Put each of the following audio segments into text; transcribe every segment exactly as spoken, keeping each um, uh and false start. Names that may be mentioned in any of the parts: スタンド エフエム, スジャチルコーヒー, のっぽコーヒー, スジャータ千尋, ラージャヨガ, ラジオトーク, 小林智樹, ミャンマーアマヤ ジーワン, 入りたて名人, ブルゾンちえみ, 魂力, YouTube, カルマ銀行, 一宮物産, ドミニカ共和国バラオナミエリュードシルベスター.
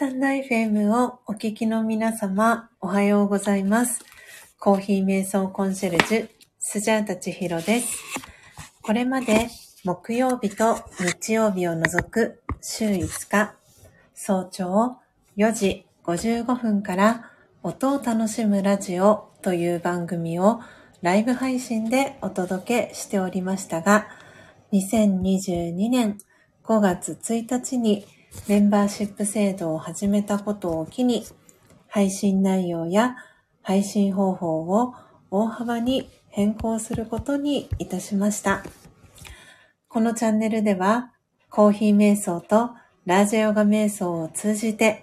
タンダイフェムをお聞きの皆様、おはようございます。コーヒー瞑想コンシェルジュ、スジャータ千尋です。これまで木曜日と日曜日を除く週いつか、早朝よじごじゅうごふんから音を楽しむラジオという番組をライブ配信でお届けしておりましたが、にせんにじゅうにねんごがつついたちにメンバーシップ制度を始めたことを機に、配信内容や配信方法を大幅に変更することにいたしました。このチャンネルでは、コーヒー瞑想とラージャヨガ瞑想を通じて、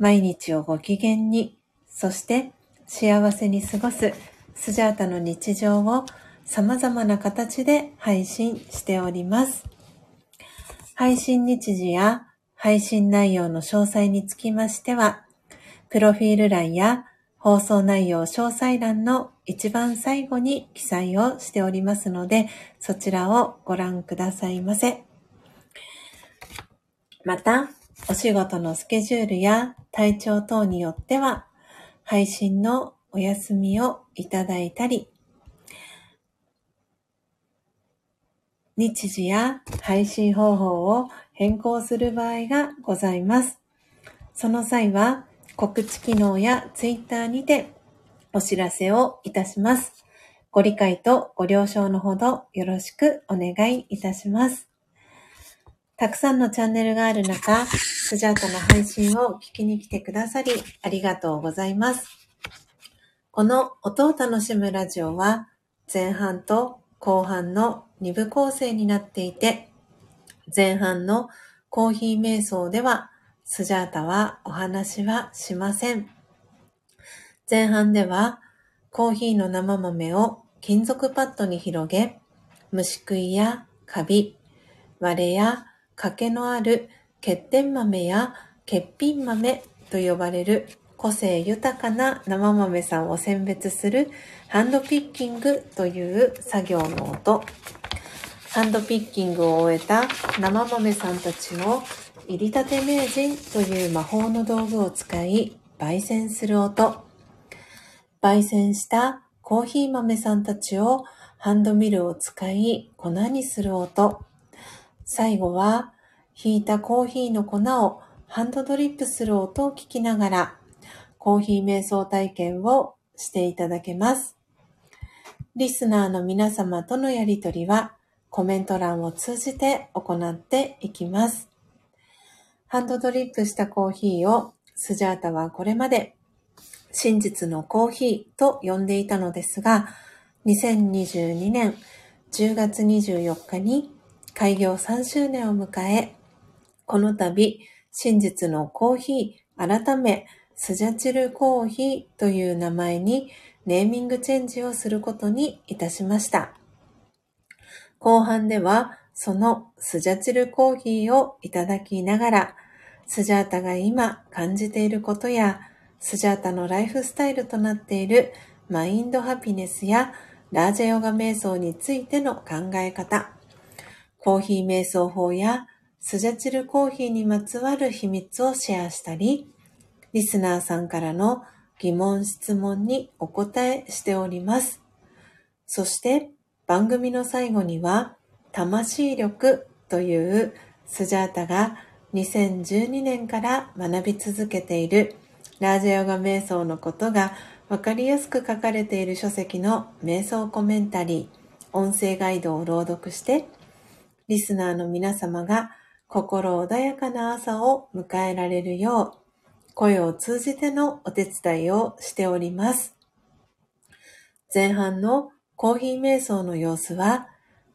毎日をご機嫌に、そして幸せに過ごすスジャータの日常を様々な形で配信しております。配信日時や配信内容の詳細につきましては、プロフィール欄や放送内容詳細欄の一番最後に記載をしておりますので、そちらをご覧くださいませ。また、お仕事のスケジュールや体調等によっては、配信のお休みをいただいたり、日時や配信方法を変更する場合がございます。その際は告知機能やツイッターにてお知らせをいたします。ご理解とご了承のほどよろしくお願いいたします。たくさんのチャンネルがある中、スジャータの配信を聞きに来てくださりありがとうございます。この音を楽しむラジオは前半と後半のに部構成になっていて、前半のコーヒー瞑想では、スジャータはお話はしません。前半では、コーヒーの生豆を金属パッドに広げ、虫食いやカビ、割れや欠けのある欠点豆や欠品豆と呼ばれる個性豊かな生豆さんを選別するハンドピッキングという作業の音、ハンドピッキングを終えた生豆さんたちの入りたて名人という魔法の道具を使い焙煎する音、焙煎したコーヒー豆さんたちをハンドミルを使い粉にする音、最後はひいたコーヒーの粉をハンドドリップする音を聞きながらコーヒー瞑想体験をしていただけます。リスナーの皆様とのやりとりはコメント欄を通じて行っていきます。ハンドドリップしたコーヒーをスジャータはこれまで真実のコーヒーと呼んでいたのですが、にせんにじゅうにねんじゅうがつにじゅうよっかに開業さんしゅうねんを迎え、この度真実のコーヒー改めスジャチルコーヒーという名前にネーミングチェンジをすることにいたしました。後半ではそのスジャチルコーヒーをいただきながら、スジャータが今感じていることや、スジャータのライフスタイルとなっているマインドハピネスやラージャヨガ瞑想についての考え方、コーヒー瞑想法やスジャチルコーヒーにまつわる秘密をシェアしたり、リスナーさんからの疑問・質問にお答えしております。そして、番組の最後には、魂力というスジャータがにせんじゅうにねんから学び続けているラージャヨガ瞑想のことがわかりやすく書かれている書籍の瞑想コメンタリー、音声ガイドを朗読して、リスナーの皆様が心穏やかな朝を迎えられるよう、声を通じてのお手伝いをしております。前半のコーヒー瞑想の様子は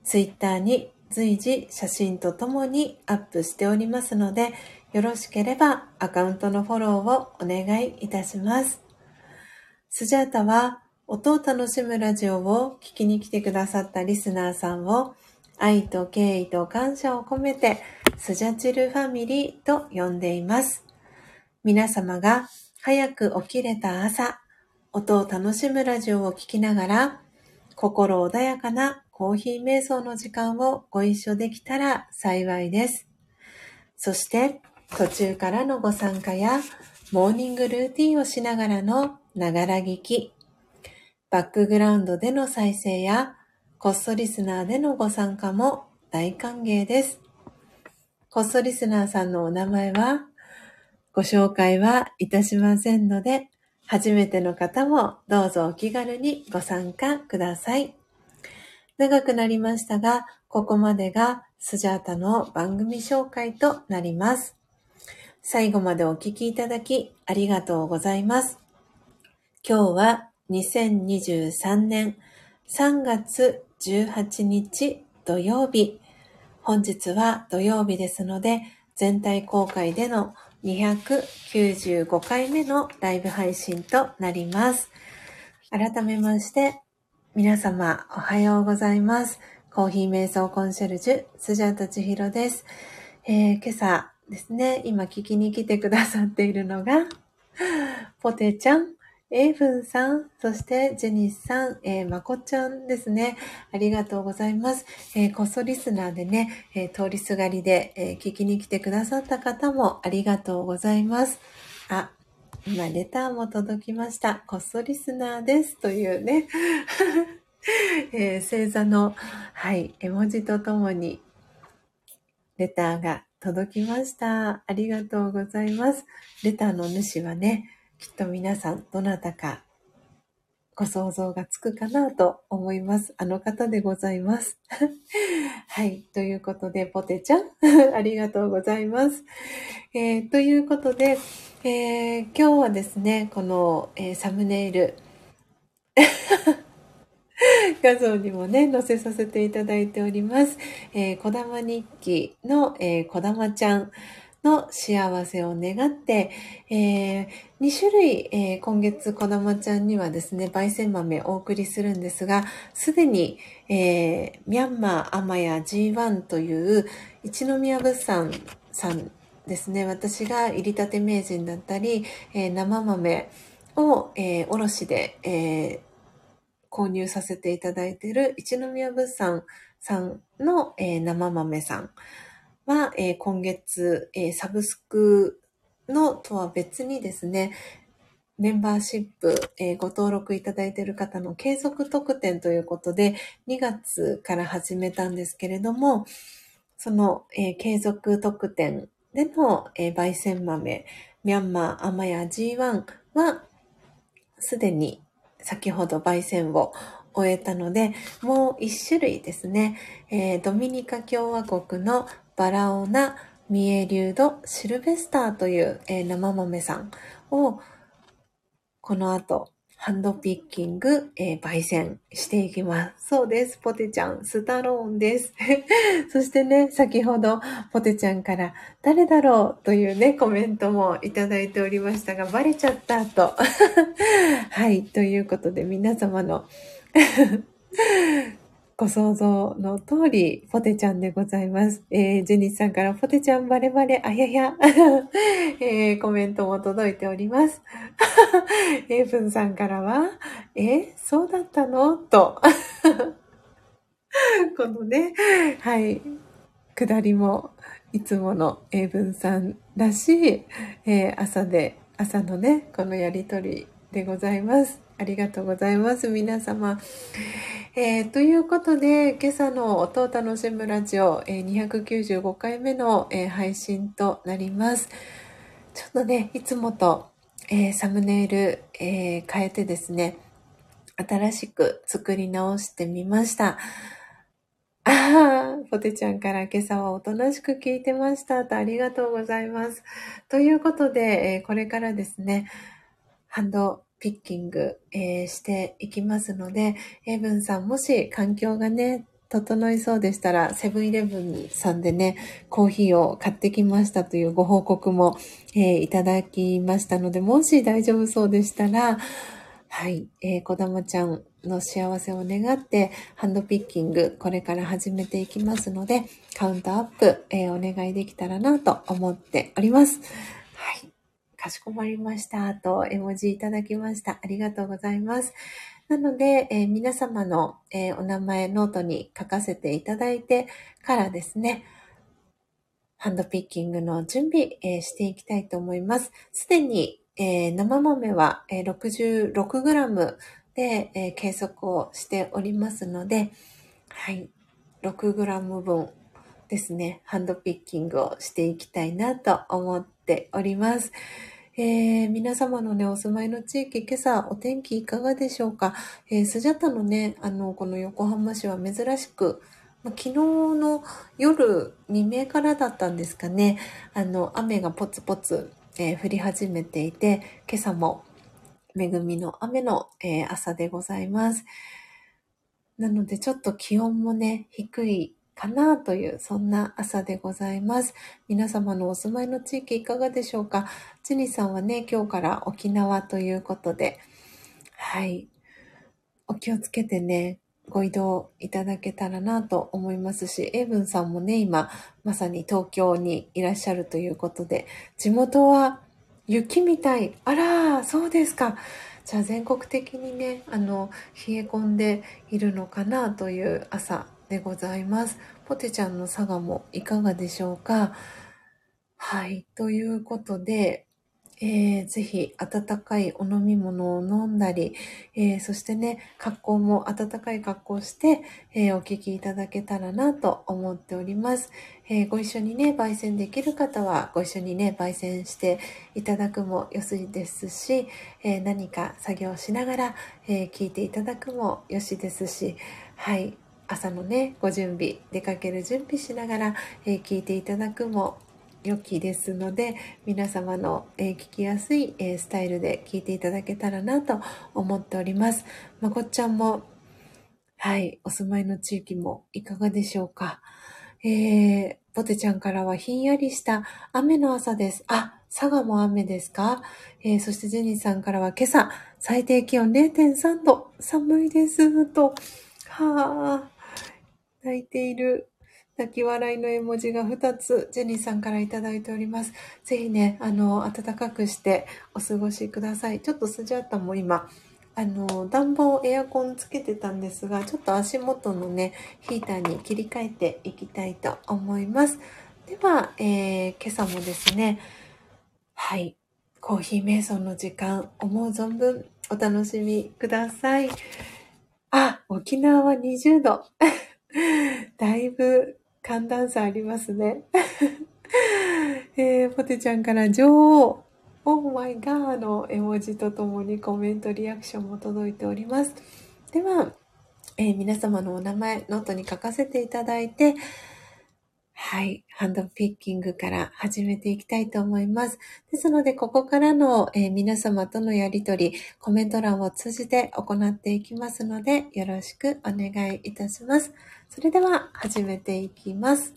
ツイッターに随時写真とともにアップしておりますので、よろしければアカウントのフォローをお願いいたします。スジャータは音を楽しむラジオを聞きに来てくださったリスナーさんを愛と敬意と感謝を込めてスジャチルファミリーと呼んでいます。皆様が早く起きれた朝、音を楽しむラジオを聞きながら心穏やかなコーヒー瞑想の時間をご一緒できたら幸いです。そして、途中からのご参加やモーニングルーティンをしながらのながら聞き、バックグラウンドでの再生やコストリスナーでのご参加も大歓迎です。コストリスナーさんのお名前はご紹介はいたしませんので、初めての方もどうぞお気軽にご参加ください。長くなりましたが、ここまでがスジャータの番組紹介となります。最後までお聞きいただきありがとうございます。今日はにせんにじゅうさんねんさんがつじゅうはちにち土曜日。本日は土曜日ですので、全体公開でのにひゃくきゅうじゅうごかいめのライブ配信となります。改めまして、皆様おはようございます。コーヒー瞑想コンシェルジュ、スジャータ千尋です。えー、今朝ですね、今聞きに来てくださっているのが、ポテちゃん、エイフンさん、そしてジェニスさん、えー、まこちゃんですね。ありがとうございます。えー、こっそリスナーでね、えー、通りすがりで、えー、聞きに来てくださった方もありがとうございます。あ、今レターも届きました。こっそリスナーですというね、えー、星座の、はい、絵文字とともにレターが届きました。ありがとうございます。レターの主はね、きっと皆さんどなたかご想像がつくかなと思います。あの方でございます。はい。ということで、ポテちゃん、ありがとうございます。えー、ということで、えー、今日はですね、この、えー、サムネイル画像にもね、載せさせていただいております。えー、こだま日記の、えー、こだまちゃんの幸せを願って、えー、にしゅるい、えー、今月こだまちゃんにはですね、焙煎豆をお送りするんですが、すでに、えー、ミャンマーアマヤ ジーワン という一宮物産さんですね、私が入りたて名人だったり、えー、生豆を、えー、卸しで、えー、購入させていただいている一宮物産さんの、えー、生豆さんは、えー、今月、えー、サブスクのとは別にですね、メンバーシップ、えー、ご登録いただいている方の継続特典ということで、にがつから始めたんですけれども、その、えー、継続特典での、えー、焙煎豆、ミャンマーアマヤ ジーワン は、すでに先ほど焙煎を終えたので、もういっしゅるいですね、えー、ドミニカ共和国のバラオナ・ミエリュード・シルベスターという、えー、生豆さんを、この後、ハンドピッキング、えー、焙煎していきます。そうです。ポテちゃん、スタローンです。そしてね、先ほど、ポテちゃんから、誰だろうというね、コメントもいただいておりましたが、バレちゃったと。はい、ということで、皆様のご想像の通り、ポテちゃんでございます。えー、ジェニスさんから、ポテちゃんバレバレ、あやや。えー、コメントも届いております。エイフンさんからは、え、そうだったのと。このね、はい、下りも、いつものエイフンさんらしい、えー、朝で、朝のね、このやりとりでございます。ありがとうございます、皆様。えー、ということで、今朝の音を楽しむラジオ、えー、にひゃくきゅうじゅうごかいめの、えー、配信となります。ちょっとね、いつもと、えー、サムネイル、えー、変えてですね、新しく作り直してみました。あー、ポテちゃんから今朝はおとなしく聞いてましたと、ありがとうございます。ということで、えー、これからですね、ハンドピッキング、えー、していきますので、エイブンさん、もし環境がね、整いそうでしたら、セブンイレブンさんでね、コーヒーを買ってきましたというご報告も、えー、いただきましたので、もし大丈夫そうでしたら、はい、えー、こだまちゃんの幸せを願って、ハンドピッキング、これから始めていきますので、カウントアップ、えー、お願いできたらなと思っております。はい。かしこまりましたと絵文字いただきました。ありがとうございます。なので、えー、皆様の、えー、お名前ノートに書かせていただいてからですね、ハンドピッキングの準備、えー、していきたいと思います。すでに、えー、生豆は ろくじゅうろくグラム で、えー、計測をしておりますので、はい、ろくグラム 分ですね、ハンドピッキングをしていきたいなと思っております。えー、皆様のね、お住まいの地域、今朝お天気いかがでしょうか。えー、スジャタのね、あの、この横浜市は珍しく、ま、昨日の夜未明からだったんですかね、あの、雨がポツポツ、えー、降り始めていて、今朝も恵みの雨の、えー、朝でございます。なので、ちょっと気温もね、低いかなという、そんな朝でございます。皆様のお住まいの地域いかがでしょうか。ジュニさんはね、今日から沖縄ということで、はい、お気をつけてね、ご移動いただけたらなと思いますし、エイブンさんもね、今、まさに東京にいらっしゃるということで、地元は雪みたい。あら、そうですか。じゃあ全国的にね、あの、冷え込んでいるのかなという朝でございます。ポテちゃんの佐賀もいかがでしょうか。はい、ということで、えー、ぜひ温かいお飲み物を飲んだり、えー、そしてね、格好も温かい格好をして、えー、お聞きいただけたらなと思っております。えー、ご一緒にね、焙煎できる方はご一緒にね、焙煎していただくもよしですし、えー、何か作業しながら、えー、聞いていただくもよしですし、はい、朝のね、ご準備、出かける準備しながら、えー、聞いていただくも良きですので、皆様の、えー、聞きやすい、えー、スタイルで聞いていただけたらなと思っております。まこっちゃんも、はい、お住まいの地域もいかがでしょうか。えー、ポテちゃんからはひんやりした雨の朝です。あ、佐賀も雨ですか。えー、そしてジェニーさんからは今朝、最低気温 れいてんさんど、寒いです、と。はぁ、泣いている。泣き笑いの絵文字がふたつ、ジェニーさんからいただいております。ぜひね、あの、暖かくしてお過ごしください。ちょっとスジャータも今、あの、暖房、エアコンつけてたんですが、ちょっと足元のね、ヒーターに切り替えていきたいと思います。では、えー、今朝もですね、はい、コーヒー瞑想の時間、思う存分お楽しみください。あ、沖縄はにじゅうど。だいぶ、寒暖差ありますね。えー、ポテちゃんから女王、オーマイガーの絵文字とともにコメント、リアクションも届いております。では、えー、皆様のお名前、ノートに書かせていただいて、はい、ハンドピッキングから始めていきたいと思います。ですので、ここからの、えー、皆様とのやりとり、コメント欄を通じて行っていきますので、よろしくお願いいたします。それでは始めていきます。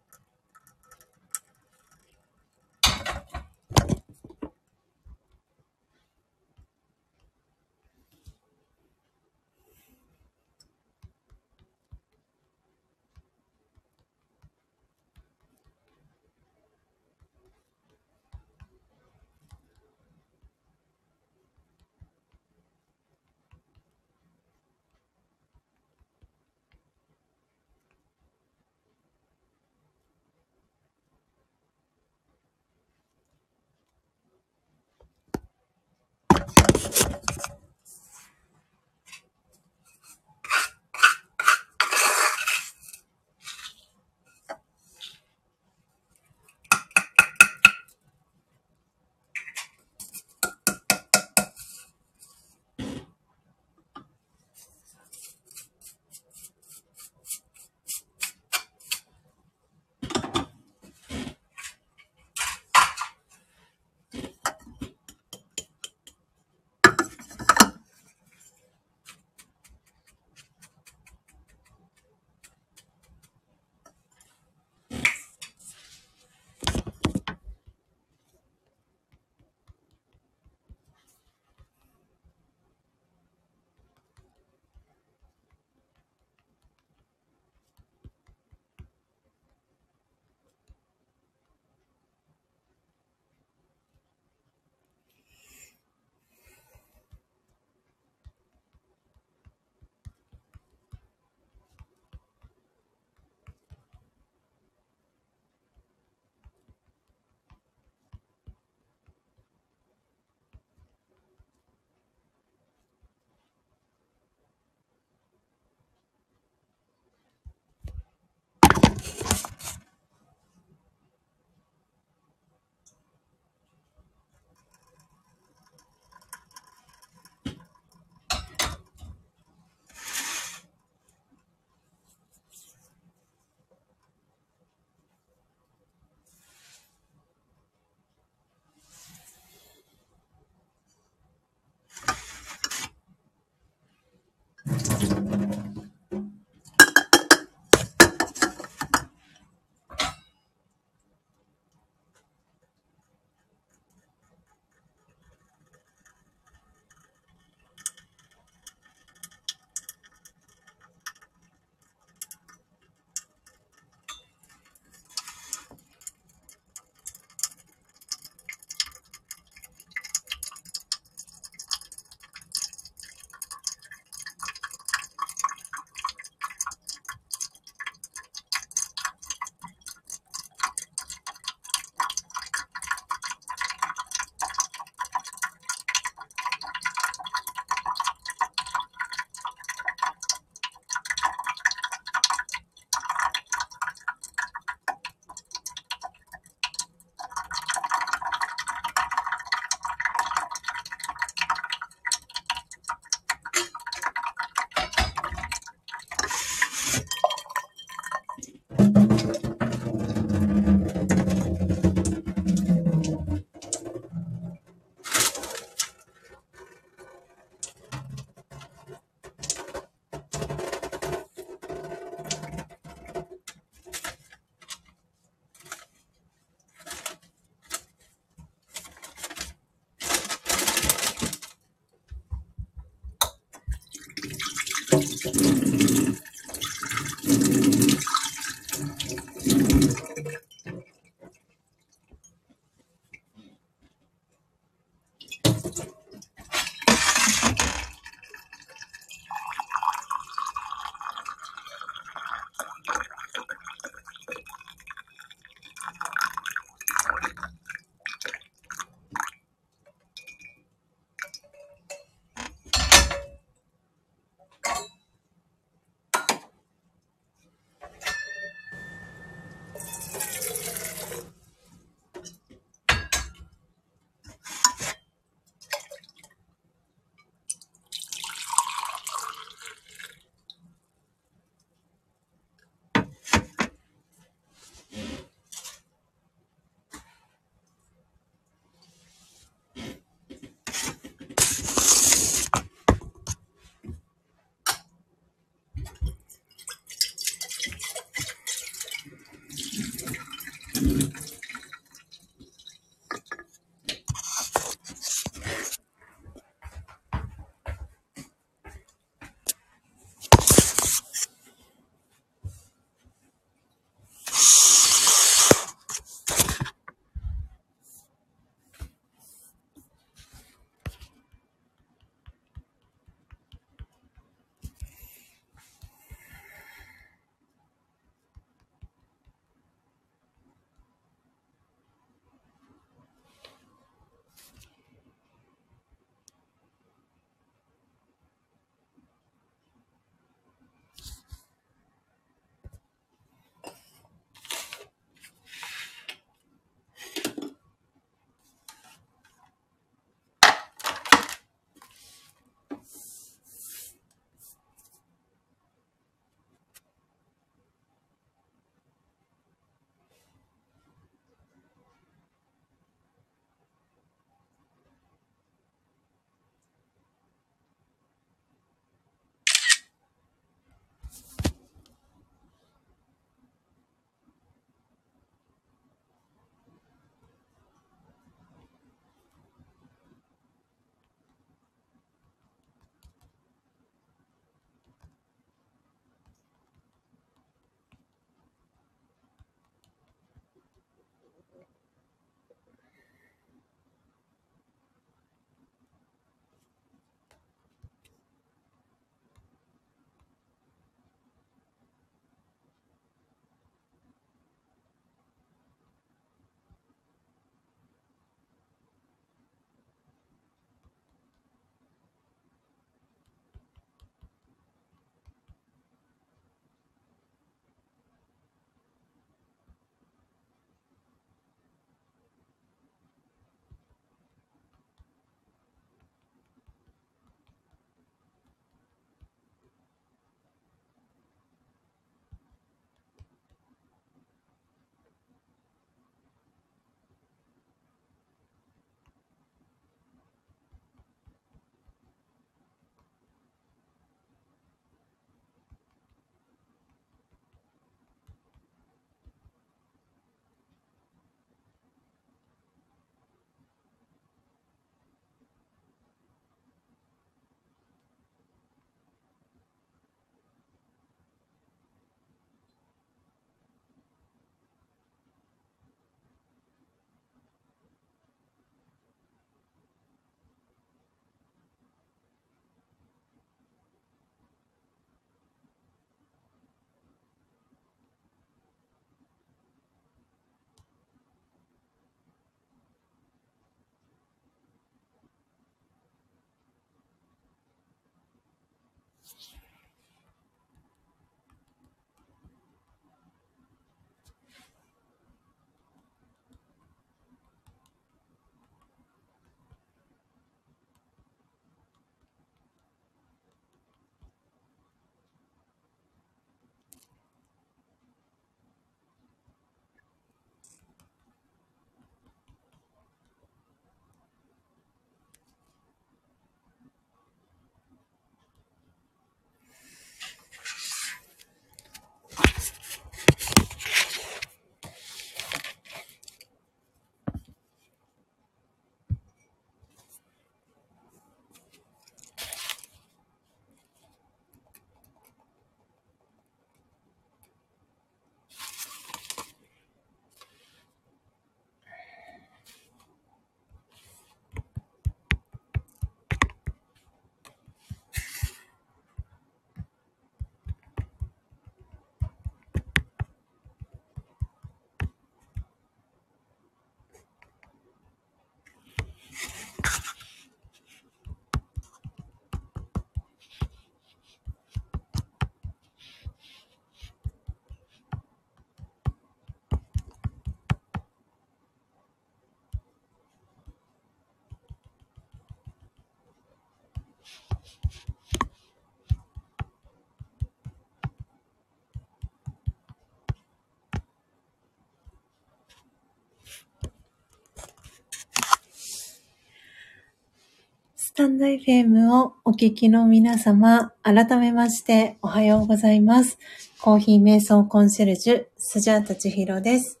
スタンド エフエム をお聞きの皆様、改めましておはようございます。コーヒー瞑想コンシェルジュ、スジャータ千尋です。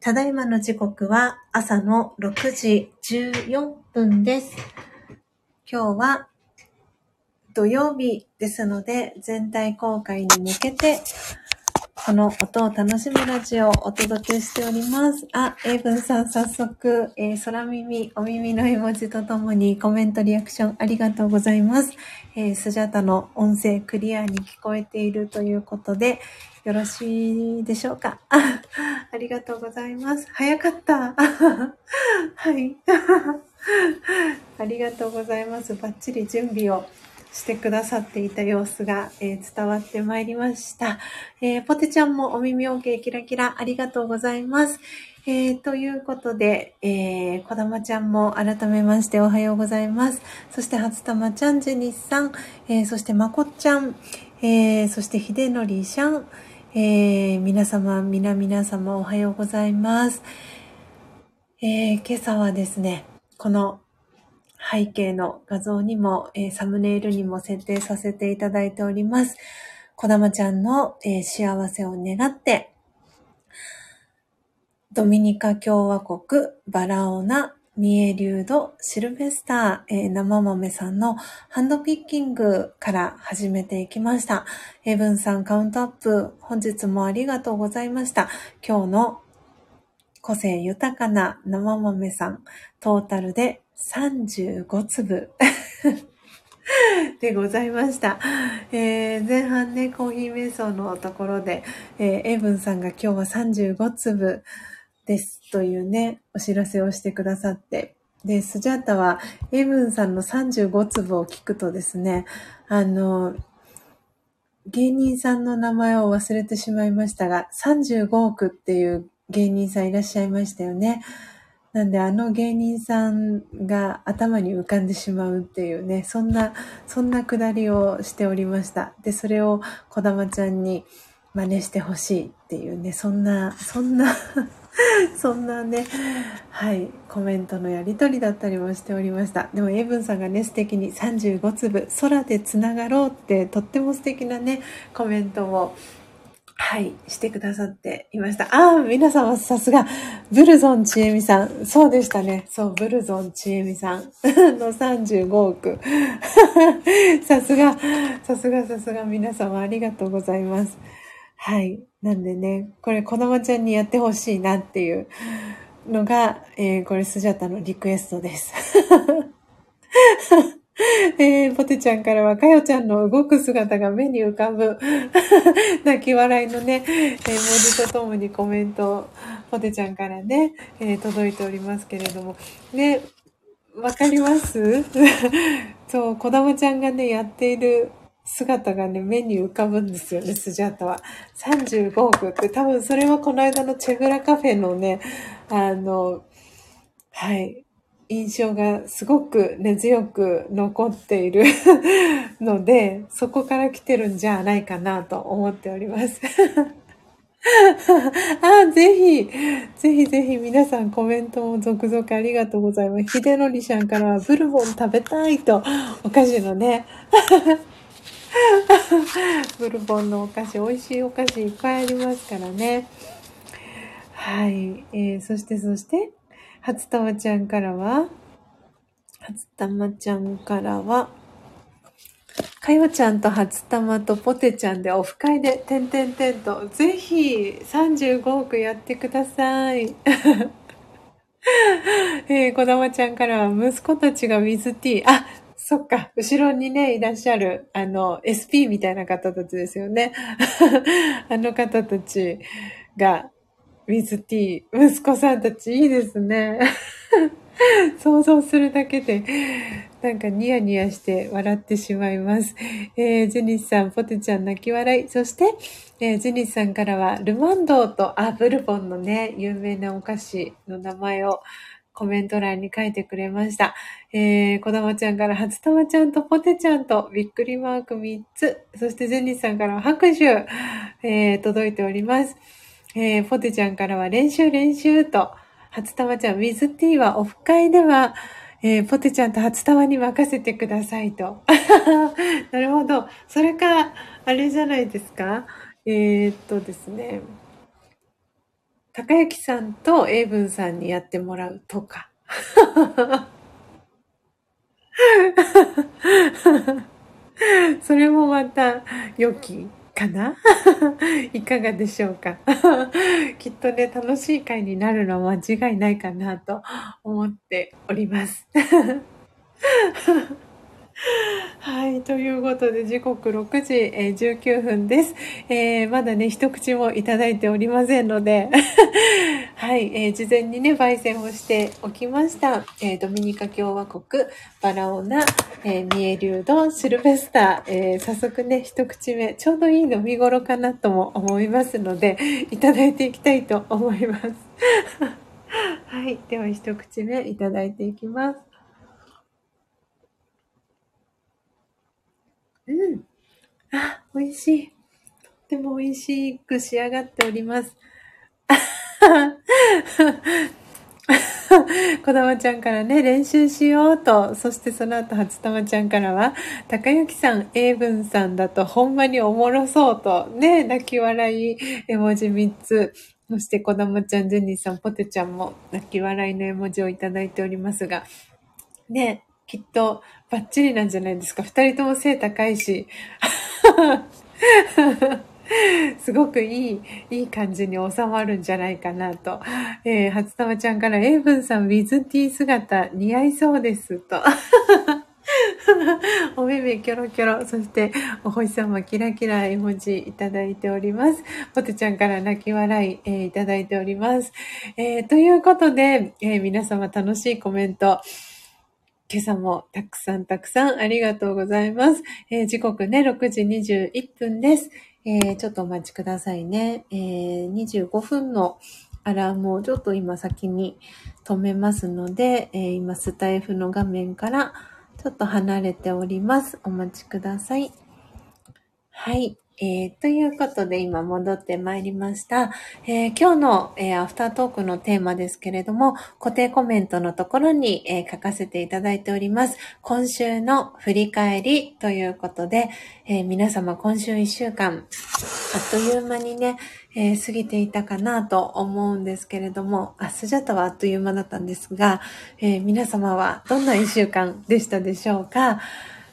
ただいまの時刻は朝のろくじじゅうよんぷんです。今日は土曜日ですので、全体公開に向けて、この音を楽しむラジオをお届けしております。あ、エイブンさん早速、えー、空耳、お耳の絵文字とともにコメントリアクションありがとうございます。えー、スジャタの音声クリアに聞こえているということで、よろしいでしょうか。あ、ありがとうございます。早かった。はい。ありがとうございます。バッチリ準備をしてくださっていた様子が、えー、伝わってまいりました、えー。ポテちゃんもお耳 OK キラキラありがとうございます。えー、ということで、えー、こだまちゃんも改めましておはようございます。そして初玉ちゃん、ジェニスさん、えー、そしてまこちゃん、えー、そしてひでのりしゃん、えー、皆様、みな皆様おはようございます。えー、今朝はですね、この背景の画像にも、えー、サムネイルにも設定させていただいております。こだまちゃんの、えー、幸せを願って、ドミニカ共和国バラオナミエリュードシルベスター、えー、生豆さんのハンドピッキングから始めていきました。エブンさんカウントアップ、本日もありがとうございました。今日の個性豊かな生豆さん、トータルでさんじゅうごつぶでございました、えー、前半ねコーヒー瞑想のところで、えー、エイブンさんが今日はさんじゅうごつぶですというねお知らせをしてくださって、でスジャータはエイブンさんのさんじゅうごつぶを聞くとですね、あの芸人さんの名前を忘れてしまいましたがさんじゅうごおくっていう芸人さんいらっしゃいましたよね。なんであの芸人さんが頭に浮かんでしまうっていうね、そんな、そんなくだりをしておりました。で、それをこだまちゃんに真似してほしいっていうね、そんな、そんな、そんなね、はい、コメントのやりとりだったりもしておりました。でも、エイブンさんがね、素敵にさんじゅうごつぶ、空でつながろうって、とっても素敵なね、コメントをはい、してくださっていました。ああ、皆様さすが、ブルゾンちえみさん。そうでしたね。そう、ブルゾンちえみさんのさんじゅうごおく。さすが、さすがさすが皆様ありがとうございます。はい。なんでね、これ、こだまちゃんにやってほしいなっていうのが、えー、これ、スジャタのリクエストです。えー、ポテちゃんからは、かよちゃんの動く姿が目に浮かぶ、泣き笑いのね、えー、文字とともにコメント、ポテちゃんからね、えー、届いておりますけれども。ね、わかりますそう、こだまちゃんがね、やっている姿がね、目に浮かぶんですよね、スジャータは。さんじゅうごおくって、多分それはこの間のチェグラカフェのね、あの、はい。印象がすごく根強く残っているので、そこから来てるんじゃないかなと思っておりますあ、ぜひぜひぜひ皆さんコメントも続々ありがとうございます。ひでのりちゃんからはブルボン食べたいとお菓子のねブルボンのお菓子、美味しいお菓子いっぱいありますからね。はい、えー、そしてそして初玉ちゃんからは、初玉ちゃんからは、かよちゃんと初玉とポテちゃんでオフ会で、てんてんてんと、ぜひさんじゅうごおくやってください。えー、こだまちゃんからは、息子たちがウィズティー、あ、そっか、後ろにね、いらっしゃる、あの、エスピー みたいな方たちですよね。あの方たちが、ウィズティー、息子さんたちいいですね想像するだけでなんかニヤニヤして笑ってしまいます、えー、ジェニスさん、ポテちゃん泣き笑い。そして、えー、ジェニスさんからはルマンドーと、あ、ブルボンのね有名なお菓子の名前をコメント欄に書いてくれました。えー、こだまちゃんから初玉ちゃんとポテちゃんとびっくりマークみっつ、そしてジェニーさんからは拍手、えー、届いております。えー、ポテちゃんからは練習練習と、初玉ちゃん、水ティーはオフ会では、えー、ポテちゃんと初玉に任せてくださいと。なるほど。それか、あれじゃないですか。えー、っとですね。たかゆきさんと英文さんにやってもらうとか。それもまた良きかな。いかがでしょうか。きっとね、楽しい会になるのは間違いないかなと思っております。はい。ということで、時刻ろくじじゅうきゅうふんです。えー、まだね、一口もいただいておりませんので、はい、えー。事前にね、焙煎をしておきました。えー、ドミニカ共和国、バラオナ、えー、ミエリュード、シルベスター、えー、早速ね、一口目、ちょうどいい飲み頃かなとも思いますので、いただいていきたいと思います。はい。では、一口目いただいていきます。うん。あ、美味しい。とっても美味しく仕上がっております。こだまちゃんからね、練習しようと。そしてその後、初玉ちゃんからは、たかゆきさん、英文さんだとほんまにおもろそうと。ね、泣き笑い絵文字みっつ。そしてこだまちゃん、ジェニーさん、ポテちゃんも泣き笑いの絵文字をいただいておりますが。ね、きっとバッチリなんじゃないですか。二人とも背高いし、すごくいい、いい感じに収まるんじゃないかなと。えー、初玉ちゃんから、エイブンさん、ウィズティー姿似合いそうですと。お目目キョロキョロ、そしてお星様キラキラ絵文字いただいております。ポテちゃんから泣き笑い、えー、いただいております。えー、ということで、えー、皆様楽しいコメント、今朝もたくさんたくさんありがとうございます。えー、時刻ね、ろくじにじゅういっぷんです。えー、ちょっとお待ちくださいね。えー、にじゅうごふんのアラームをちょっと今先に止めますので、えー、今スタイフの画面からちょっと離れております。お待ちください。はい。えー、ということで今戻ってまいりました。えー、今日の、えー、アフタートークのテーマですけれども、固定コメントのところに、えー、書かせていただいております。今週の振り返りということで、えー、皆様今週いっしゅうかん、あっという間にね、えー、過ぎていたかなと思うんですけれども、あ、スジャタはあっという間だったんですが、えー、皆様はどんないっしゅうかんでしたでしょうか。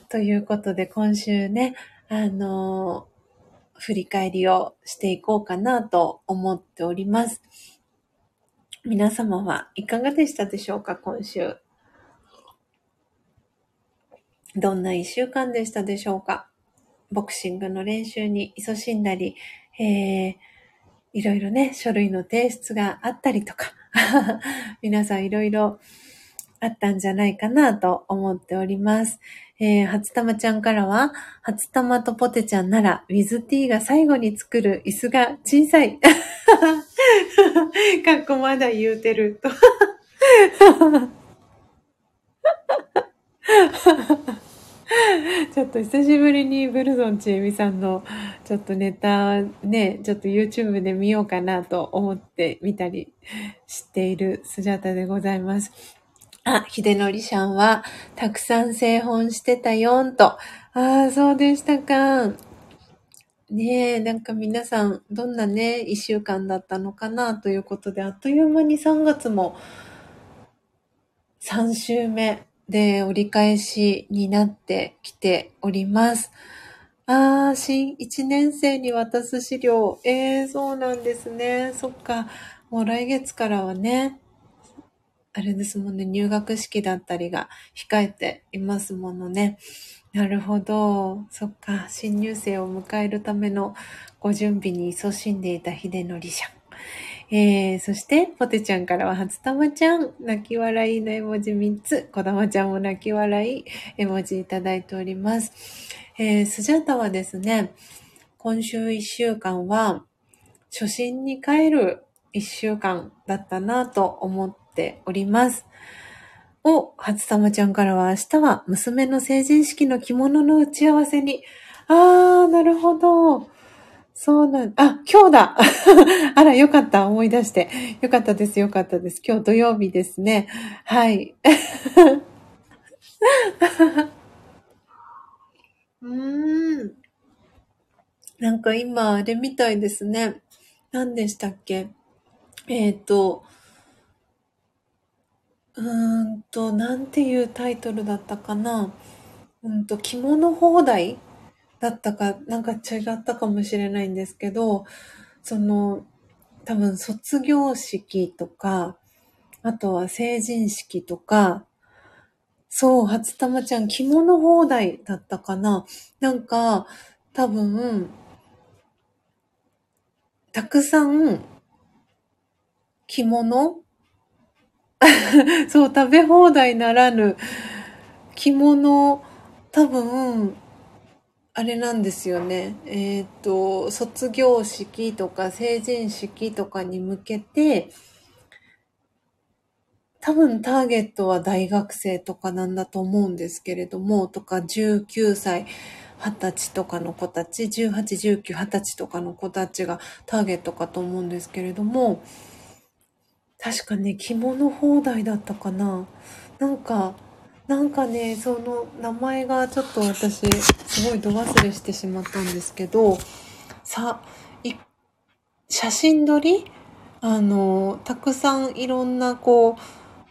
ということで今週ね、あのー、振り返りをしていこうかなと思っております。皆様はいかがでしたでしょうか、今週。どんな一週間でしたでしょうか。ボクシングの練習に勤しんだり、えー、いろいろね、書類の提出があったりとか、皆さんいろいろあったんじゃないかなと思っております。えー、初玉ちゃんからは、初玉とポテちゃんなら、ウィズティーが最後に作る椅子が小さい。かっこまだ言うてると。ちょっと久しぶりにブルゾンちえみさんのちょっとネタね、ちょっと YouTube で見ようかなと思ってみたりしているスジャタでございます。あ、ひでのりしゃんは、たくさん製本してたよんと。ああ、そうでしたか。ねえ、なんか皆さん、どんなね、一週間だったのかなということで、あっという間にさんがつもさん週目で折り返しになってきております。ああ、新いちねん生に渡す資料。ええー、そうなんですね。そっか。もう来月からはね、あれですもんね、入学式だったりが控えていますものね。なるほど。そっか。新入生を迎えるためのご準備に勤しんでいた秀則ちゃん。えー、そして、ポテちゃんからは、初玉ちゃん、泣き笑いの絵文字みっつ、こだまちゃんも泣き笑い絵文字いただいております。えー、スジャタはですね、今週いっしゅうかんは、初心に帰るいっしゅうかんだったなと思って、っております。お、初玉ちゃんからは、明日は娘の成人式の着物の打ち合わせに。あー、なるほど。そうなん、あ、今日だあら、よかった。思い出して。よかったです。よかったです。今日土曜日ですね。はい。うーん。なんか今、あれみたいですね。何でしたっけ？えっと、うーんと、なんていうタイトルだったかな。うんと、着物放題だったか、なんか違ったかもしれないんですけど、その、多分卒業式とか、あとは成人式とか、そう、初玉ちゃん着物放題だったかな。なんか、多分、たくさん着物そう、食べ放題ならぬ着物、多分、あれなんですよね。えっと、卒業式とか成人式とかに向けて、多分ターゲットは大学生とかなんだと思うんですけれども、とかじゅうきゅうさい、はたちとかの子たち、じゅうはち、じゅうきゅう、はたちとかの子たちがターゲットかと思うんですけれども、確かね、着物放題だったかな。なんか、なんかね、その名前がちょっと私、すごい度忘れしてしまったんですけど、さ、い、写真撮り？あの、たくさんいろんなこう、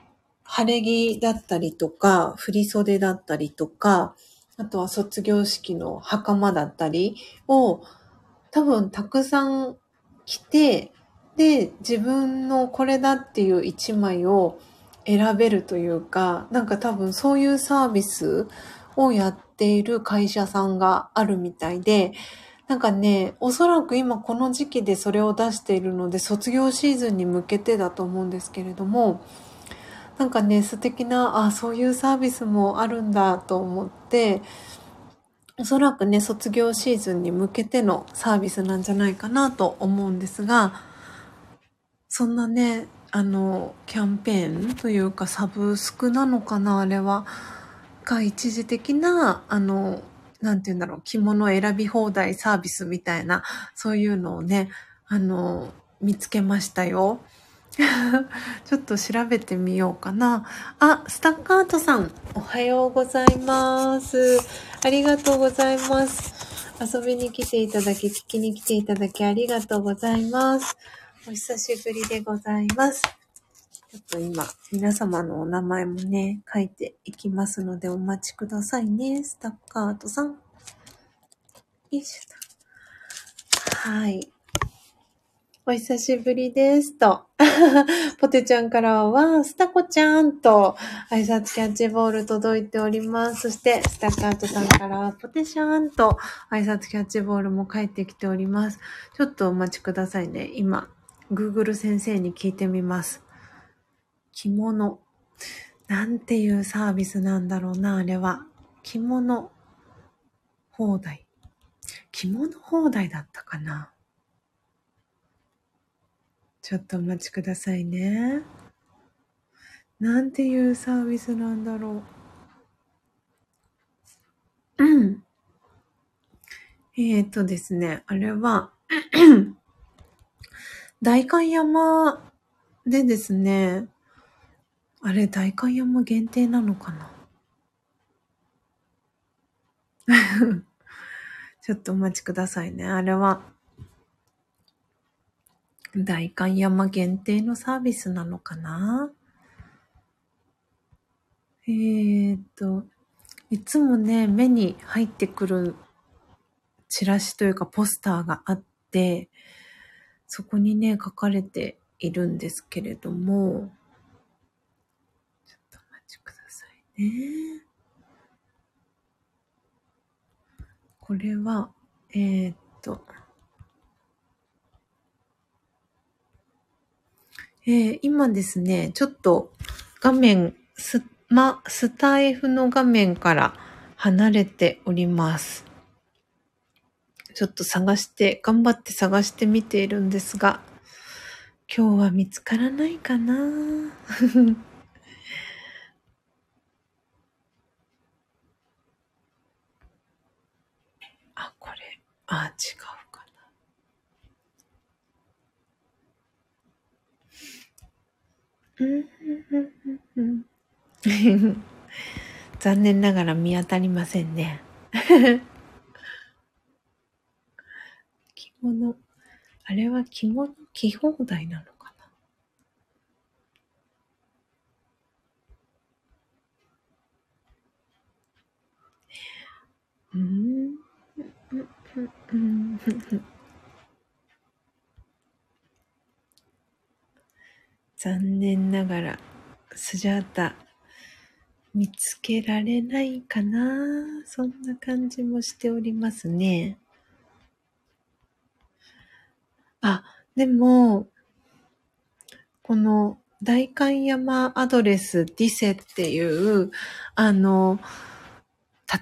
晴れ着だったりとか、振り袖だったりとか、あとは卒業式の袴だったりを多分たくさん着て、で、自分のこれだっていう一枚を選べるというか、なんか多分そういうサービスをやっている会社さんがあるみたいで、なんかね、おそらく今この時期でそれを出しているので、卒業シーズンに向けてだと思うんですけれども、なんかね、素敵な、あ、そういうサービスもあるんだと思って、おそらくね、卒業シーズンに向けてのサービスなんじゃないかなと思うんですが、そんなね、あの、キャンペーンというかサブスクなのかな、あれは。か、一時的な、あの、なんていうんだろう、着物選び放題サービスみたいな、そういうのをね、あの、見つけましたよ。ちょっと調べてみようかな。あ、スタッカートさん、おはようございます。ありがとうございます。遊びに来ていただき、聞きに来ていただきありがとうございます。お久しぶりでございます。ちょっと今、皆様のお名前もね、書いていきますのでお待ちくださいね、スタッカートさん。よいしょ。はい。お久しぶりですと。ポテちゃんからは、スタコちゃんと挨拶キャッチボール届いております。そして、スタカートさんからは、ポテシャーンと挨拶キャッチボールも返ってきております。ちょっとお待ちくださいね。今、Google 先生に聞いてみます。着物。なんていうサービスなんだろうな、あれは。着物放題。着物放題だったかな。ちょっとお待ちくださいね。なんていうサービスなんだろう。うん。えーとですね、あれは代官山でですね、あれ代官山限定なのかな。ちょっとお待ちくださいね。あれは。代官山限定のサービスなのかな。えーっと、いつもね、目に入ってくるチラシというかポスターがあって、そこにね、書かれているんですけれども、ちょっとお待ちくださいね。これは、えーっと、えー、今ですね、ちょっと画面、スマ、スタイフの画面から離れております。ちょっと探して、頑張って探してみているんですが、今日は見つからないかなあ、これ、あ、違うかな。うんうんうんうん。残念ながら見当たりませんね。着物、あれは着物着放題なのかな。うーん、うん、残念ながらスジャータ見つけられないかな、そんな感じもしておりますね。あ、でもこの代官山アドレスディセっていうあの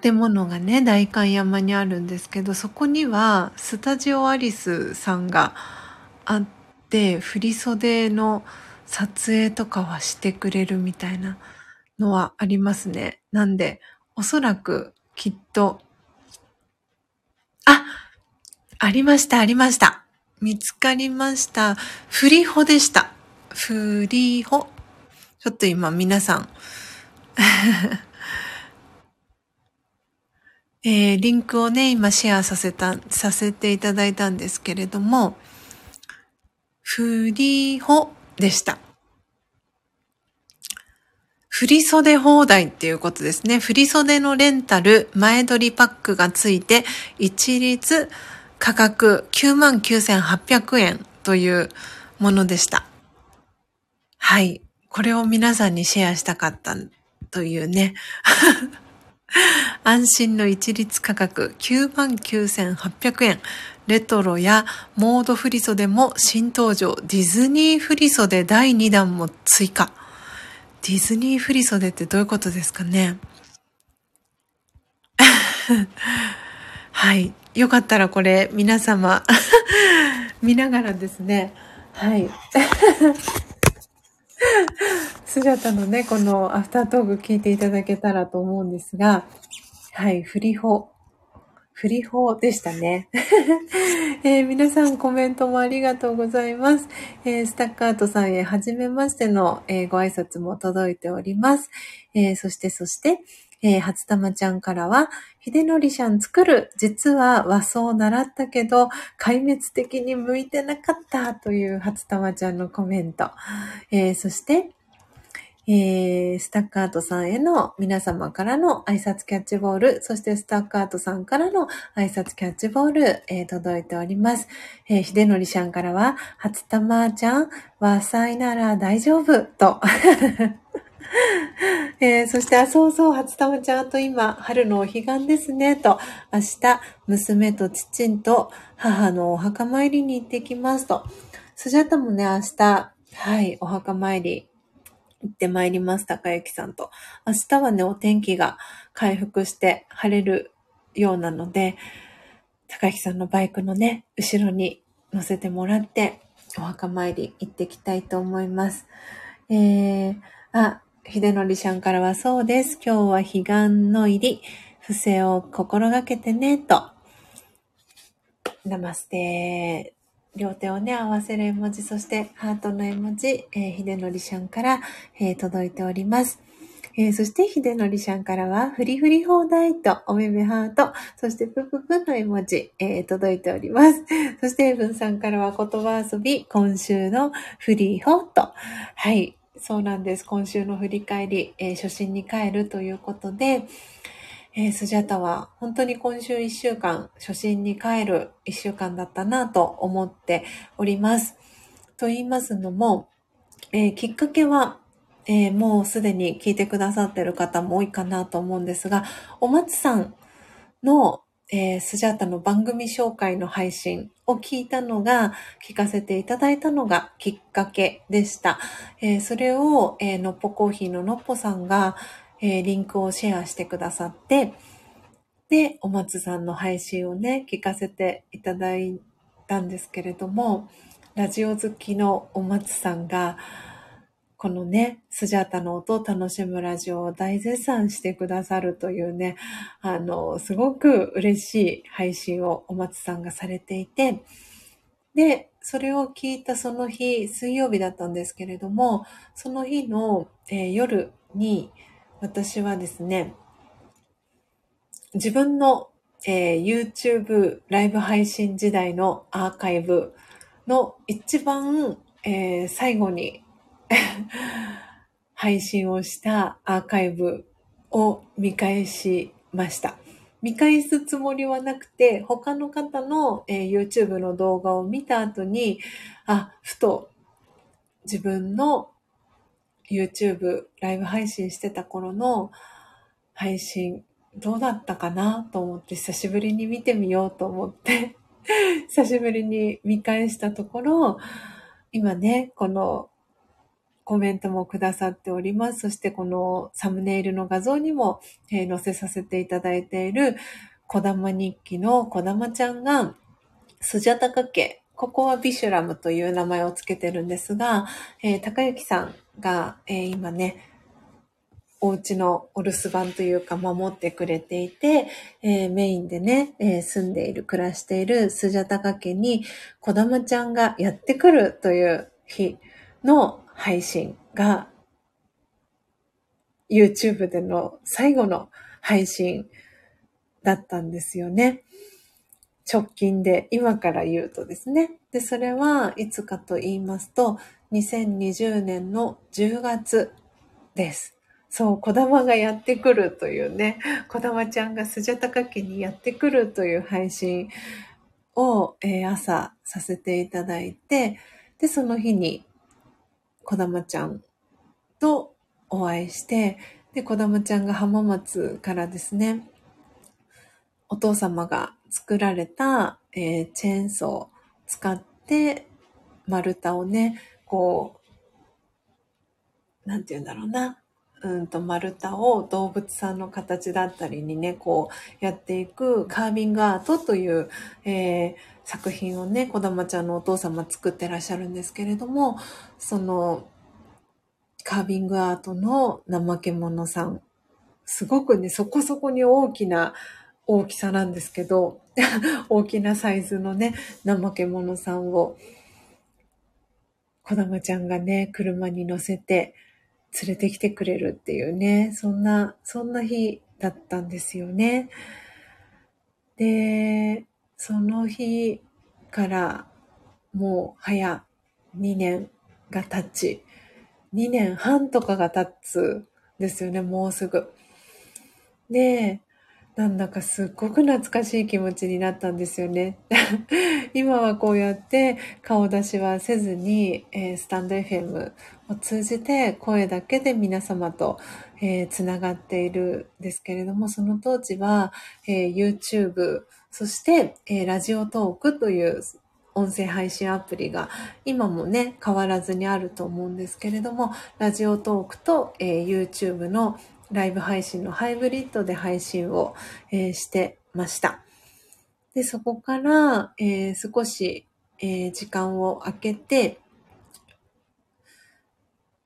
建物がね、代官山にあるんですけど、そこにはスタジオアリスさんがあって、振り袖の撮影とかはしてくれるみたいなのはありますね。なんでおそらくきっと、あ、ありましたありました。見つかりました。振り穂でした。振り穂。ちょっと今皆さん、えー、リンクをね、今シェアさせた、させていただいたんですけれども、振り穂でした。振り袖放題っていうことですね。振り袖のレンタル、前取りパックがついて、一律価格 きゅうまんきゅうせんはっぴゃく 円というものでした。はい。これを皆さんにシェアしたかったというね。安心の一律価格 きゅうまんきゅうせんはっぴゃく 円。レトロやモード振り袖も新登場。ディズニー振り袖だいにだんも追加。ディズニー振り袖ってどういうことですかねはい。よかったらこれ皆様見ながらですね。はい。スジャタのね、このアフタートーク聞いていただけたらと思うんですが、はい、振り穂。振り穂でしたね、えー。皆さんコメントもありがとうございます。えー、スタッカートさんへはじめましての、えー、ご挨拶も届いております。えー、そしてそして、えー、初玉ちゃんからは、ひでのりしゃん作る、実は和装習ったけど、壊滅的に向いてなかったという初玉ちゃんのコメント。えー、そして、えー、スタッカートさんへの皆様からの挨拶キャッチボール、そしてスタッカートさんからの挨拶キャッチボール、えー、届いております。えー、ひでのりしゃんからは、初玉ちゃん、和裁なら大丈夫、と。えー、そして、あ、そうそう、初玉ちゃんと今、春のお彼岸ですね、と、明日、娘と父んと母のお墓参りに行ってきます、と。スジャタもね、明日、はい、お墓参り行ってまいります、高雪さんと。明日はね、お天気が回復して晴れるようなので、高雪さんのバイクのね、後ろに乗せてもらって、お墓参り行ってきたいと思います。えー、あ、ひでのりちゃんからは、そうです。今日は彼岸の入り、伏せを心がけてね、と。ナマステ。両手をね、合わせる絵文字、そしてハートの絵文字、えー、ひでのりちゃんから、えー、届いております。えー、そしてひでのりちゃんからは、ふりふり放題と、おめめハート、そしてぷぷぷの絵文字、えー、届いております。そしてエブンさんからは、言葉遊び、今週のフリーホート。はい。そうなんです。今週の振り返り、えー、初心に帰るということで、えー、スジャタは本当に今週いっしゅうかん、初心に帰るいっしゅうかんだったなと思っております。と言いますのも、えー、きっかけは、えー、もうすでに聞いてくださっている方も多いかなと思うんですが、お松さんの、えー、スジャタの番組紹介の配信を聞いたのが、聞かせていただいたのがきっかけでした。えー、それを、えー、のっぽコーヒーののっぽさんが、えー、リンクをシェアしてくださって、で、お松さんの配信をね、聞かせていただいたんですけれども、ラジオ好きのお松さんがこのね、スジャータの音を楽しむラジオを大絶賛してくださるというね、あの、すごく嬉しい配信をお松さんがされていて、で、それを聞いたその日、水曜日だったんですけれども、その日の、えー、夜に私はですね、自分の、えー、YouTube ライブ配信時代のアーカイブの一番、えー、最後に配信をしたアーカイブを見返しました。見返すつもりはなくて、他の方の、えー、YouTube の動画を見た後に、あ、ふと自分の YouTube ライブ配信してた頃の配信どうだったかなと思って、久しぶりに見てみようと思って久しぶりに見返したところ、今ね、このコメントもくださっております。そしてこのサムネイルの画像にも、えー、載せさせていただいているこだま日記のこだまちゃんが、スジャタカ家、ここはビシュラムという名前をつけてるんですが、えー、高雪さんが、えー、今ね、お家のお留守番というか守ってくれていて、えー、メインでね、えー、住んでいる、暮らしているスジャタカ家にこだまちゃんがやってくるという日の配信が YouTube での最後の配信だったんですよね。直近で今から言うとですね。で、それはいつかと言いますとにせんにじゅうねんのじゅうがつです。そう、こだまがやってくるというね、こだまちゃんがスジャタカ家にやってくるという配信を、えー、朝させていただいて、で、その日にこだまちゃんとお会いして、で、こだまちゃんが浜松からですね、お父様が作られた、えー、チェーンソーを使って丸太をね、こう、なんて言うんだろうな、うんと丸太を動物さんの形だったりにね、こうやっていくカービングアートという、えー作品をね、こだまちゃんのお父様作ってらっしゃるんですけれども、そのカービングアートの怠け者さん、すごくね、そこそこに大きな大きさなんですけど大きなサイズのね、怠け者さんをこだまちゃんがね、車に乗せて連れてきてくれるっていうね、そんなそんな日だったんですよね。で、その日からもう早にねんが経ち、にねんはんとかが経つですよね、もうすぐ。で、なんだかすっごく懐かしい気持ちになったんですよね。今はこうやって顔出しはせずに、えー、スタンド エフエム を通じて声だけで皆様と、えー、つながっているんですけれども、その当時は、えー、YouTube、そして、えー、ラジオトークという音声配信アプリが今もね、変わらずにあると思うんですけれども、ラジオトークと、えー、YouTube のライブ配信のハイブリッドで配信を、えー、してました。で、そこから、えー、少し、えー、時間を空けて、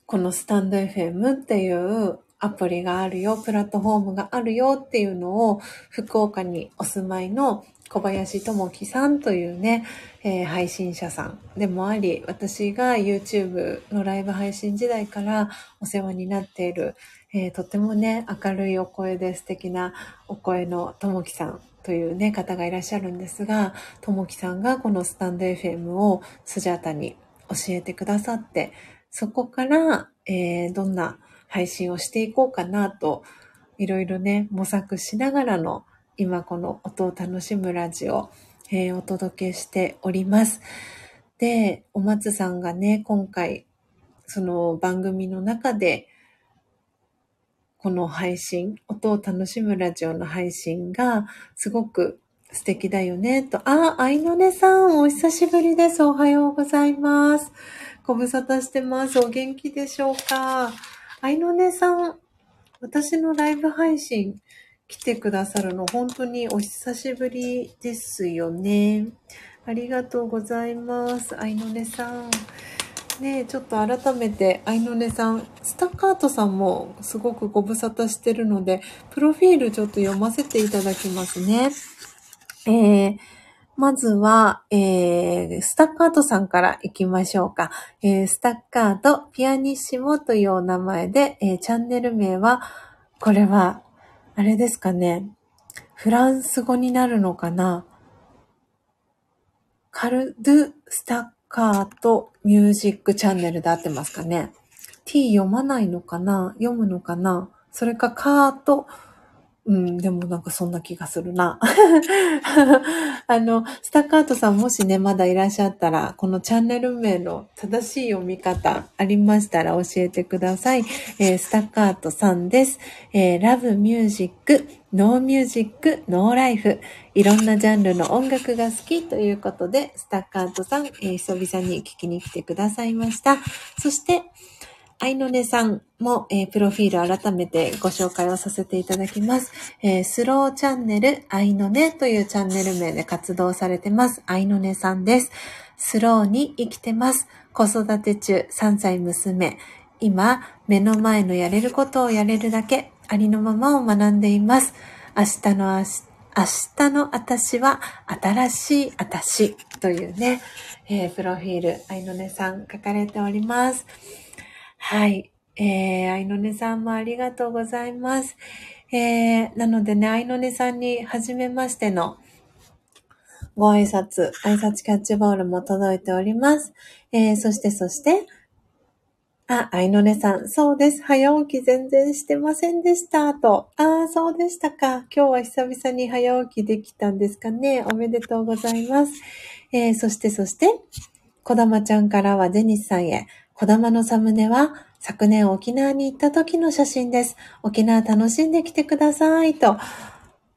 このスタンド エフエム っていうアプリがあるよ、プラットフォームがあるよっていうのを、福岡にお住まいの小林智樹さんというね、えー、配信者さんでもあり、私が YouTube のライブ配信時代からお世話になっている、えー、とてもね、明るいお声で素敵なお声の智樹さんというね、方がいらっしゃるんですが、智樹さんがこのスタンド エフエム をスジャータに教えてくださって、そこから、えー、どんな配信をしていこうかなと、いろいろね、模索しながらの、今この音を楽しむラジオ、えー、お届けしております。で、お松さんがね、今回、その番組の中で、この配信、音を楽しむラジオの配信が、すごく素敵だよね、と。あ、あいのねさん、お久しぶりです。おはようございます。ご無沙汰してます。お元気でしょうか。あいのねさん、私のライブ配信来てくださるの本当にお久しぶりですよね。ありがとうございます。あいのねさん。ねえ、ちょっと改めて、あいのねさん、スタッカートさんもすごくご無沙汰してるので、プロフィールちょっと読ませていただきますね。えー、まずは、えー、スタッカートさんからいきましょうか。えー、スタッカートピアニッシモというお名前で、えー、チャンネル名は、これは、あれですかね。フランス語になるのかな。カルドゥスタッカートミュージックチャンネルで合ってますかね。T 読まないのかな、読むのかな、それかカート、うん、でもなんかそんな気がするな。あの、スタッカートさんもしね、まだいらっしゃったら、このチャンネル名の正しい読み方ありましたら教えてください。えー、スタッカートさんです。えー、ラブミュージック、ノーミュージック、ノーライフ。いろんなジャンルの音楽が好きということで、スタッカートさん、えー、久々に聞きに来てくださいました。そして、あいのねさんも、えー、プロフィール改めてご紹介をさせていただきます。えー、スローチャンネルあいのねというチャンネル名で活動されてます。あいのねさんです。スローに生きてます。子育て中、さんさい娘。今、目の前のやれることをやれるだけ、ありのままを学んでいます。明日の明日、明日の私は新しい私というね、えー、プロフィール、あいのねさん書かれております。はい。えー、あいのねさんもありがとうございます。えー、なのでね、あいのねさんに初めましてのご挨拶、挨拶キャッチボールも届いております。えー、そしてそして、あ、あいのねさん、そうです。早起き全然してませんでした。と、ああ、そうでしたか。今日は久々に早起きできたんですかね。おめでとうございます。えー、そしてそして、こだまちゃんからはデニスさんへ。こだまのサムネは昨年沖縄に行った時の写真です。沖縄楽しんできてくださいと。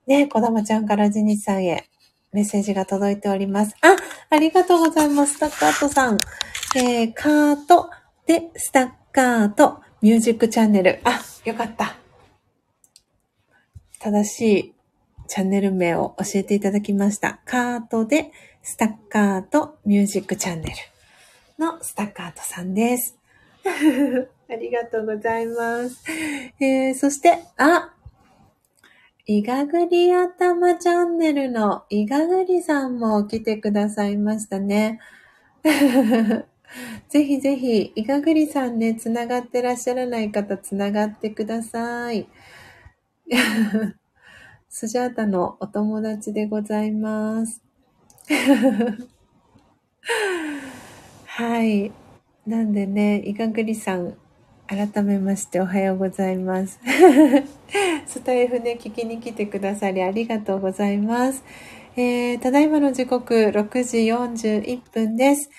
ね、こだまちゃんからジニさんへメッセージが届いております。あ、ありがとうございます。スタッカートさん。えー、カートでスタッカートミュージックチャンネル。あ、よかった。正しいチャンネル名を教えていただきました。カートでスタッカートミュージックチャンネル。のスタッカートさんです。ありがとうございます。えー、そして、あ、いがぐり頭チャンネルのいがぐりさんも来てくださいましたね。ぜひぜひ、いがぐりさんね、つながってらっしゃらない方、つながってください。スジャータのお友達でございます。はい。なんでね、いがぐりさん、改めましておはようございます。スタイフね、聞きに来てくださりありがとうございます。えー、ただいまの時刻、ろくじよんじゅういっぷんです。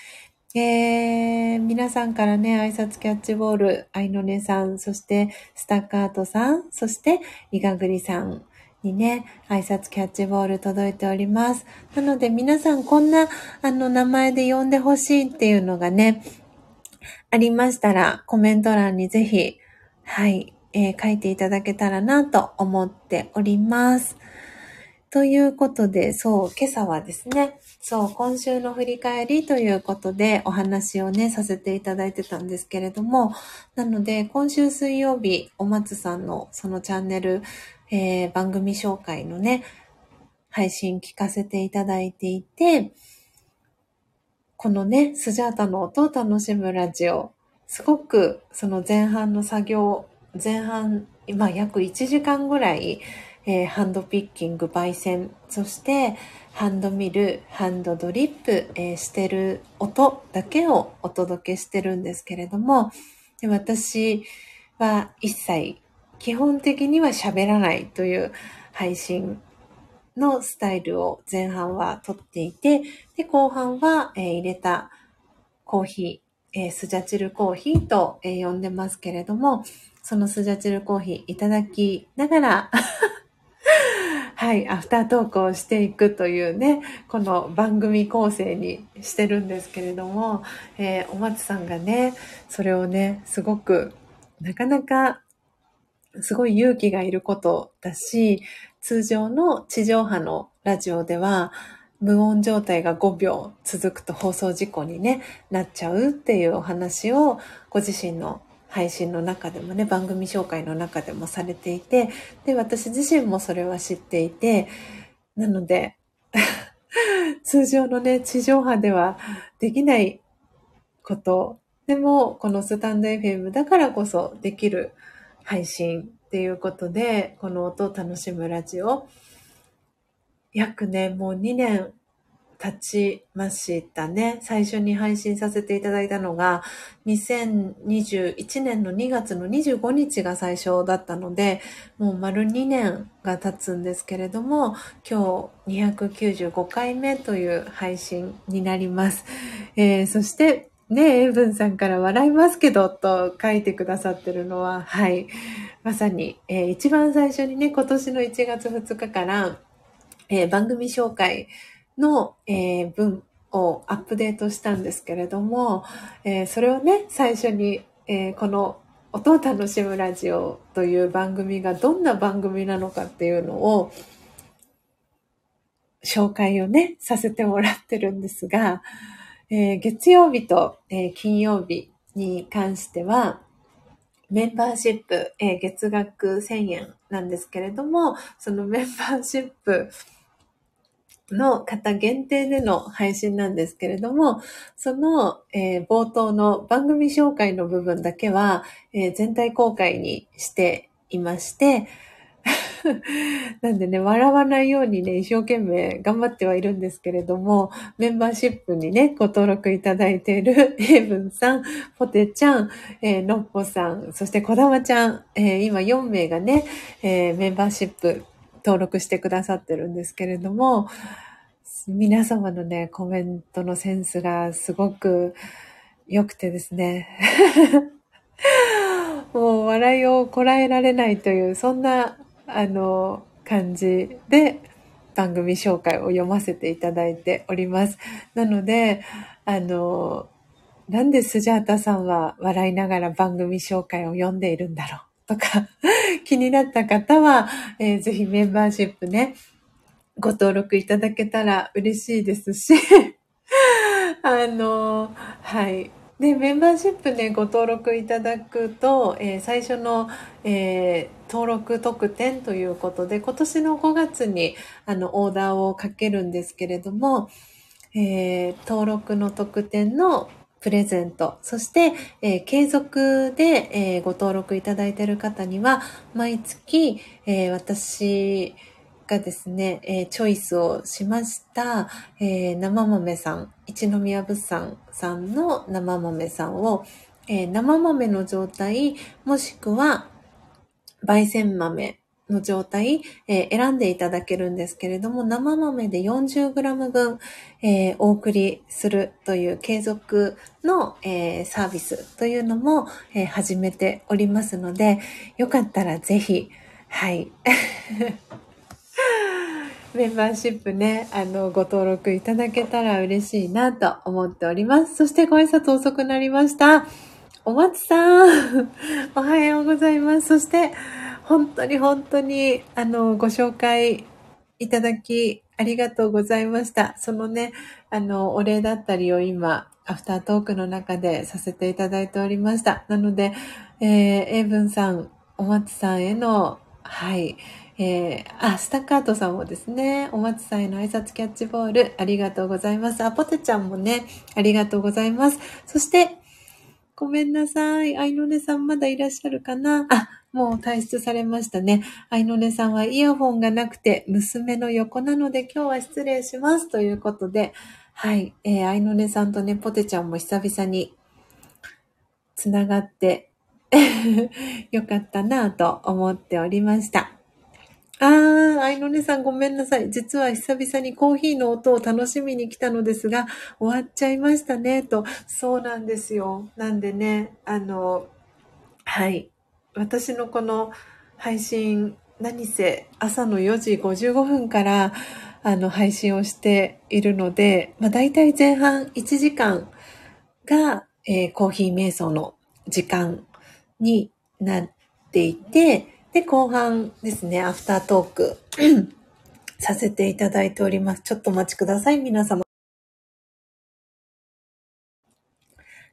えー、皆さんからね、挨拶キャッチボール、あいのねさん、そしてスタッカートさん、そしていがぐりさん。にね、挨拶キャッチボール届いております。なので皆さんこんなあの名前で呼んでほしいっていうのがね、ありましたらコメント欄にぜひ、はい、えー、書いていただけたらなと思っております。ということで、そう、今朝はですね、そう、今週の振り返りということでお話をね、させていただいてたんですけれども、なので今週水曜日、お松さんのそのチャンネル、えー、番組紹介のね、配信聞かせていただいていて、このね、スジャータの音を楽しむラジオ、すごくその前半の作業、前半、今約いちじかんぐらい、えー、ハンドピッキング、焙煎、そしてハンドミル、ハンドドリップ、えー、してる音だけをお届けしてるんですけれども、で私は一切、基本的には喋らないという配信のスタイルを前半はとっていて、で、後半は、えー、入れたコーヒー、えー、スジャチルコーヒーと、えー、呼んでますけれども、そのスジャチルコーヒーいただきながら、はい、アフタートークをしていくというね、この番組構成にしてるんですけれども、えー、お松さんがね、それをね、すごく、なかなか、すごい勇気がいることだし、通常の地上波のラジオでは、無音状態がごびょう続くと放送事故に、ね、なっちゃうっていうお話をご自身の配信の中でもね、番組紹介の中でもされていて、で、私自身もそれは知っていて、なので通常のね、地上波ではできないことでも、このスタンド エフエム だからこそできる配信っていうことで、この音を楽しむラジオ、約ね、もうにねん経ちましたね。最初に配信させていただいたのが、にせんにじゅういちねんのにがつのにじゅうごにちが最初だったので、もう丸にねんが経つんですけれども、今日にひゃくきゅうじゅうごかいめという配信になります。えー、そして、ねえ、エイブンさんから笑いますけどと書いてくださってるのは、はい、まさに、えー、一番最初にね、今年のいちがつふつかから、えー、番組紹介の、えー、文をアップデートしたんですけれども、えー、それをね、最初に、えー、この音を楽しむラジオという番組がどんな番組なのかっていうのを紹介をね、させてもらってるんですが、えー、月曜日と、えー、金曜日に関してはメンバーシップ、えー、月額せんえんなんですけれども、そのメンバーシップの方限定での配信なんですけれども、その、えー、冒頭の番組紹介の部分だけは、えー、全体公開にしていましてなんでね、笑わないようにね、一生懸命頑張ってはいるんですけれども、メンバーシップにね、ご登録いただいているエイブンさん、ポテちゃん、えー、のっぽさん、そしてこだまちゃん、えー、今よんめいがね、えー、メンバーシップ登録してくださってるんですけれども、皆様のね、コメントのセンスがすごく良くてですねもう笑いをこらえられないという、そんなあの感じで番組紹介を読ませていただいております。なので、あの、なんでスジャータさんは笑いながら番組紹介を読んでいるんだろうとか気になった方は、えー、ぜひメンバーシップね、ご登録いただけたら嬉しいですしあの、はい。で、メンバーシップね、ご登録いただくと、えー、最初の、えー、登録特典ということで、今年のごがつにあのオーダーをかけるんですけれども、えー、登録の特典のプレゼント、そして、えー、継続で、えー、ご登録いただいている方には、毎月、えー、私がですね、えー、チョイスをしました、えー、生豆さん、一宮物産さんの生豆さんを、えー、生豆の状態、もしくは焙煎豆の状態、えー、選んでいただけるんですけれども、生豆で よんじゅうグラム 分、えー、お送りするという継続の、えー、サービスというのも、えー、始めておりますので、よかったらぜひ、はいメンバーシップね、あの、ご登録いただけたら嬉しいなと思っております。そしてご挨拶遅くなりました。お松さん、おはようございます。そして、本当に本当に、あの、ご紹介いただき、ありがとうございました。そのね、あの、お礼だったりを今、アフタートークの中でさせていただいておりました。なので、えー、エイブンさん、お松さんへの、はい、えー、あ、スタッカートさんもですね、お松さんへの挨拶キャッチボール、ありがとうございます。あ、ポテちゃんもね、ありがとうございます。そして、ごめんなさい。あいのねさんまだいらっしゃるかな？あ、もう退出されましたね。あいのねさんはイヤホンがなくて、娘の横なので今日は失礼します。ということで、はい、えー、あいのねさんとね、ポテちゃんも久々につながってよかったなぁと思っておりました。あー、あいのねさんごめんなさい。実は久々にコーヒーの音を楽しみに来たのですが、終わっちゃいましたね、と。そうなんですよ。なんでね、あの、はい。私のこの配信、何せ朝のよじごじゅうごふんから、あの、配信をしているので、まあ、大体前半いちじかんが、えー、コーヒー瞑想の時間になっていて、で、後半ですね、アフタートークさせていただいております。ちょっとお待ちください、皆様。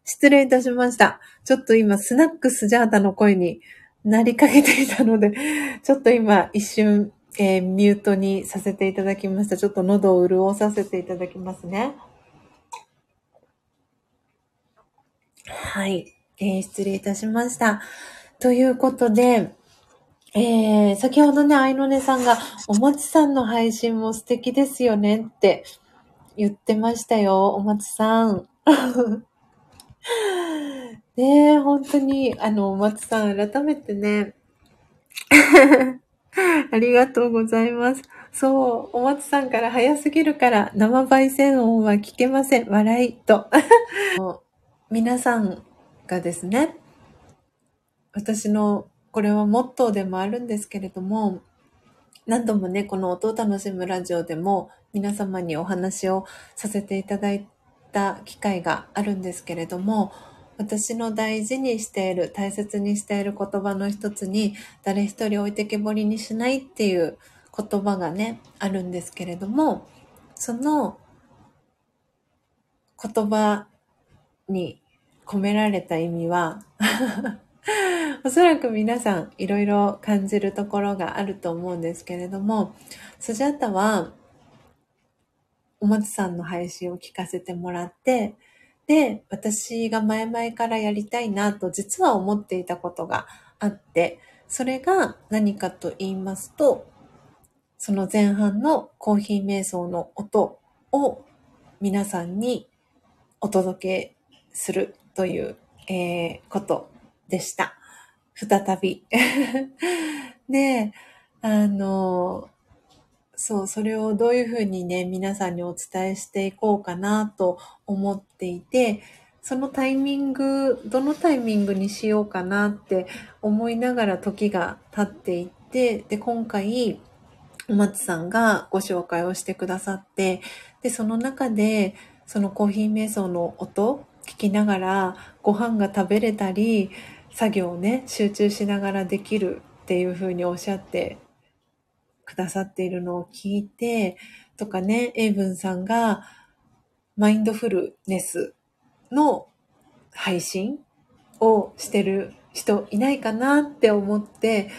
失礼いたしました。ちょっと今、スナックスジャータの声になりかけていたので、ちょっと今、一瞬、えー、ミュートにさせていただきました。ちょっと喉を潤させていただきますね。はい、えー、失礼いたしました。ということで、えー、先ほどね、あいのねさんが、おもちさんの配信も素敵ですよねって言ってましたよ、おもちさん。ねえ、本当に、あの、おもちさん、改めてね、ありがとうございます。そう、お松さんから早すぎるから生焙煎音は聞けません。笑いと。皆さんがですね、私のこれはモットーでもあるんですけれども、何度もね、この音を楽しむラジオでも皆様にお話をさせていただいた機会があるんですけれども、私の大事にしている、大切にしている言葉の一つに、誰一人置いてけぼりにしないっていう言葉がね、あるんですけれども、その言葉に込められた意味は、おそらく皆さんいろいろ感じるところがあると思うんですけれども、スジャタは、おもちさんの配信を聞かせてもらって、で、私が前々からやりたいなと実は思っていたことがあって、それが何かと言いますと、その前半のコーヒー瞑想の音を皆さんにお届けするという、えー、ことでした。再び。で、あの、そう、それをどういうふうにね、皆さんにお伝えしていこうかなと思っていて、そのタイミング、どのタイミングにしようかなって思いながら時が経っていって、で、今回、お松さんがご紹介をしてくださって、で、その中で、そのコーヒー瞑想の音、聞きながら、ご飯が食べれたり、作業をね、集中しながらできるっていうふうにおっしゃって、くださっているのを聞いてとかね、エイブンさんがマインドフルネスの配信をしてる人いないかなって思って、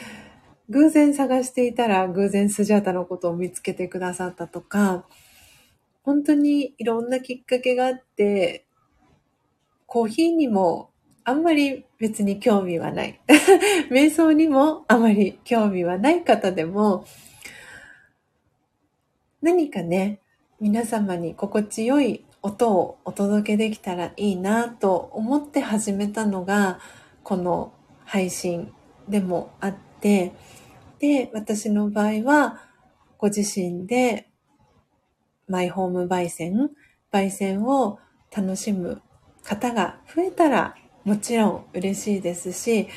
偶然探していたら偶然スジャータのことを見つけてくださったとか、本当にいろんなきっかけがあって、コーヒーにもあんまり別に興味はない瞑想にもあまり興味はない方でも、何かね、皆様に心地よい音をお届けできたらいいなと思って始めたのが、この配信でもあって、で、私の場合は、ご自身でマイホーム焙煎、焙煎を楽しむ方が増えたら、もちろん嬉しいですし、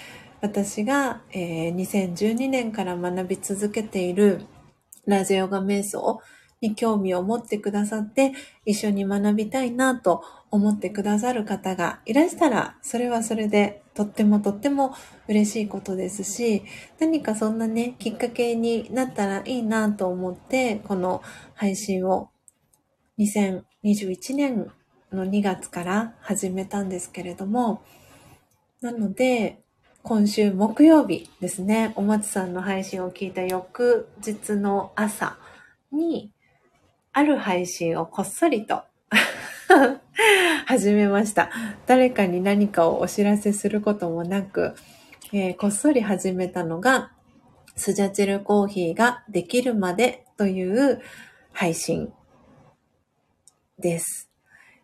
私が、えー、にせんじゅうにねんから学び続けているラジヨガ瞑想に興味を持ってくださって、一緒に学びたいなと思ってくださる方がいらしたら、それはそれでとってもとっても嬉しいことですし、何かそんなね、きっかけになったらいいなと思って、この配信をにせんにじゅういちねんのにがつから始めたんですけれども、なので、今週木曜日ですね、お松さんの配信を聞いた翌日の朝に、ある配信をこっそりと始めました。誰かに何かをお知らせすることもなく、えー、こっそり始めたのが、スジャチルコーヒーができるまでという配信です。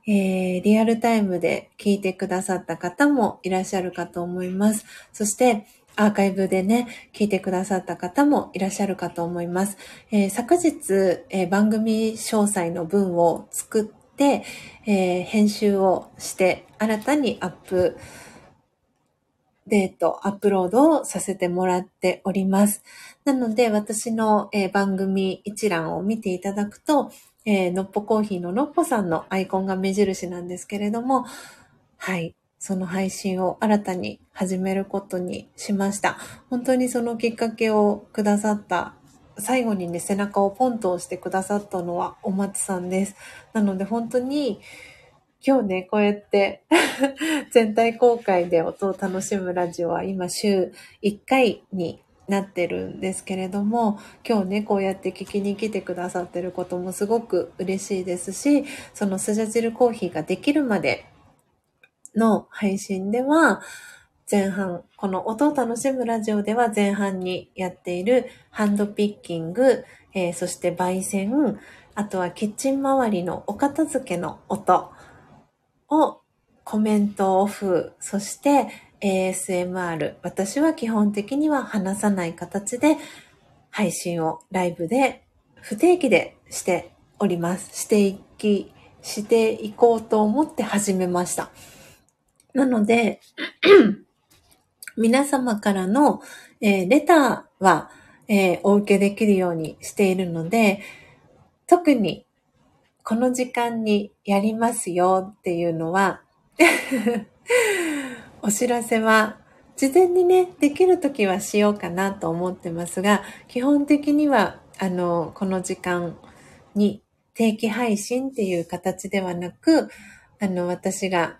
えー、リアルタイムで聞いてくださった方もいらっしゃるかと思います。そしてアーカイブでね、聞いてくださった方もいらっしゃるかと思います。えー、昨日、えー、番組詳細の文を作って、えー、編集をして新たにアップデート、アップロードをさせてもらっております。なので私の、えー、番組一覧を見ていただくと、えー、のっぽコーヒーののっぽさんのアイコンが目印なんですけれども、はい、その配信を新たに始めることにしました。本当にそのきっかけをくださった最後にね、背中をポンと押してくださったのはお松さんです。なので本当に、今日ね、こうやって全体公開で音を楽しむラジオは今週いっかいになってるんですけれども、今日ね、こうやって聞きに来てくださってることもすごく嬉しいですし、そのスジャジルコーヒーができるまでの配信では、前半、この音を楽しむラジオでは前半にやっているハンドピッキング、えー、そして焙煎、あとはキッチン周りのお片付けの音、をコメントオフ、そして エーエスエムアール、 私は基本的には話さない形で配信をライブで不定期でしております。していきしていこうと思って始めました。なので皆様からの、えー、レターは、えー、お受けできるようにしているので、特にこの時間にやりますよっていうのはお知らせは事前にね、できるときはしようかなと思ってますが、基本的にはあのこの時間に定期配信っていう形ではなく、あの私が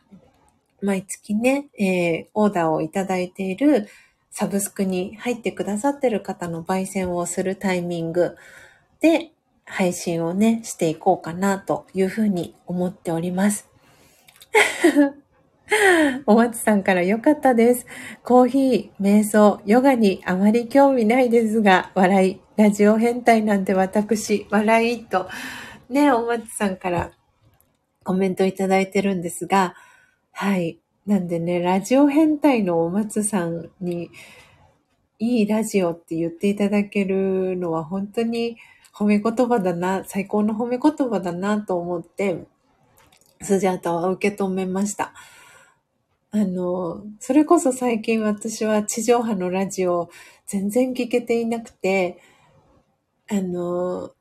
毎月ね、えー、オーダーをいただいているサブスクに入ってくださってる方の焙煎をするタイミングで配信をね、していこうかなというふうに思っております。お松さんから良かったです。コーヒー、瞑想、ヨガにあまり興味ないですが、笑い、ラジオ変態なんて私、笑いと、ね、お松さんからコメントいただいてるんですが、はい。なんでね、ラジオ変態のお松さんに、いいラジオって言っていただけるのは本当に、褒め言葉だな、最高の褒め言葉だなと思って、スジャータは受け止めました。あの、それこそ最近私は地上波のラジオ全然聞けていなくて、あの、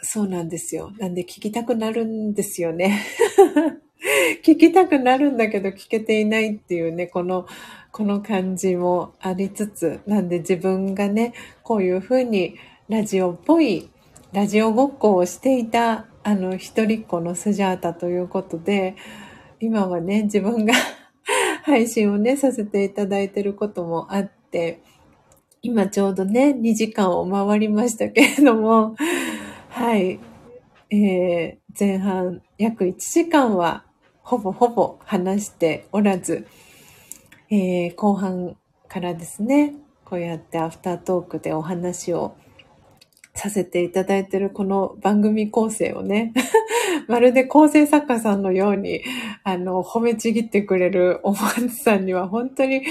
そうなんですよ。なんで聞きたくなるんですよね。聞きたくなるんだけど聞けていないっていうね、この、この感じもありつつ、なんで自分がね、こういうふうにラジオっぽい、ラジオごっこをしていた、あの、一人っ子のスジャータということで、今はね、自分が配信をね、させていただいていることもあって、今ちょうどね、にじかんを回りましたけれども、はい、えー、前半約いちじかんはほぼほぼ話しておらず、えー、後半からですね、こうやってアフタートークでお話をさせていただいているこの番組構成をねまるで構成作家さんのようにあの褒めちぎってくれるお松さんには本当に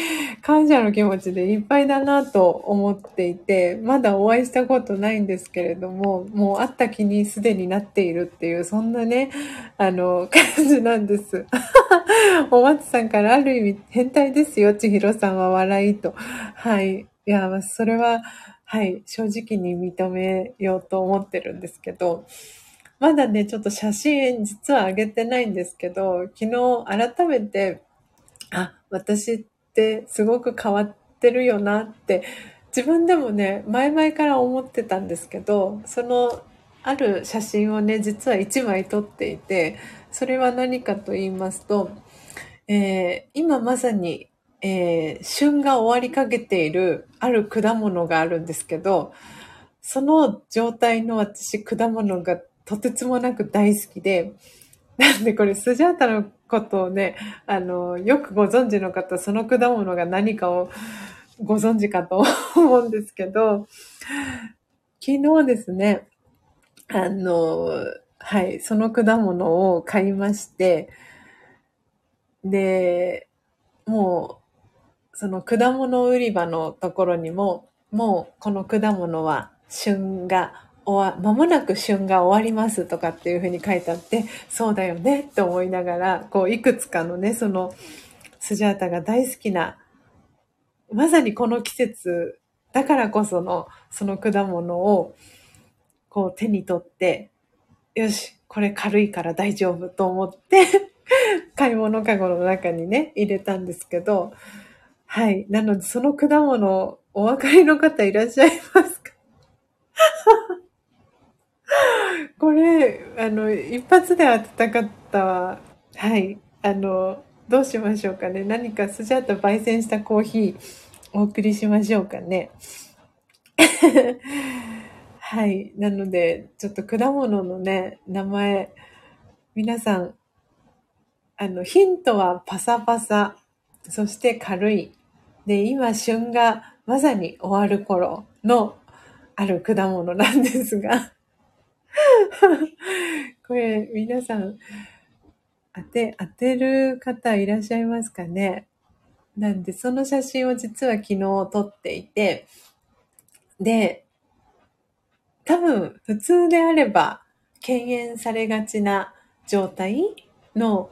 感謝の気持ちでいっぱいだなと思っていて、まだお会いしたことないんですけれども、もう会った気にすでになっているっていう、そんなねあの感じなんですお松さんからある意味変態ですよ、千尋さんは笑いと。はい、いやそれははい、正直に認めようと思ってるんですけど、まだね、ちょっと写真実は上げてないんですけど、昨日改めて、あ、私ってすごく変わってるよなって、自分でもね、前々から思ってたんですけど、そのある写真をね、実はいちまい撮っていて、それは何かと言いますと、えー、今まさに、えー、旬が終わりかけているある果物があるんですけど、その状態の私、果物がとてつもなく大好きで、なんでこれスジャータのことをね、あの、よくご存知の方、その果物が何かをご存知かと思うんですけど、昨日ですね、あの、はい、その果物を買いまして、で、もう、その果物売り場のところにも、もうこの果物は旬が終わ、間もなく旬が終わりますとかっていう風に書いてあって、そうだよねって思いながら、こういくつかのね、そのスジャータが大好きな、まさにこの季節だからこそのその果物をこう手に取って、よし、これ軽いから大丈夫と思って、買い物かごの中にね、入れたんですけど、はい。なので、その果物、お分かりの方いらっしゃいますかこれ、あの、一発で当てたかったわ。はい。あの、どうしましょうかね。何かスジャータ焙煎したコーヒー、お送りしましょうかね。はい。なので、ちょっと果物のね、名前、皆さん、あの、ヒントはパサパサ、そして軽い。で、今、旬がまさに終わる頃のある果物なんですが、これ、皆さん、当て、当てる方いらっしゃいますかね。なんで、その写真を実は昨日撮っていて、で、多分、普通であれば、敬遠されがちな状態の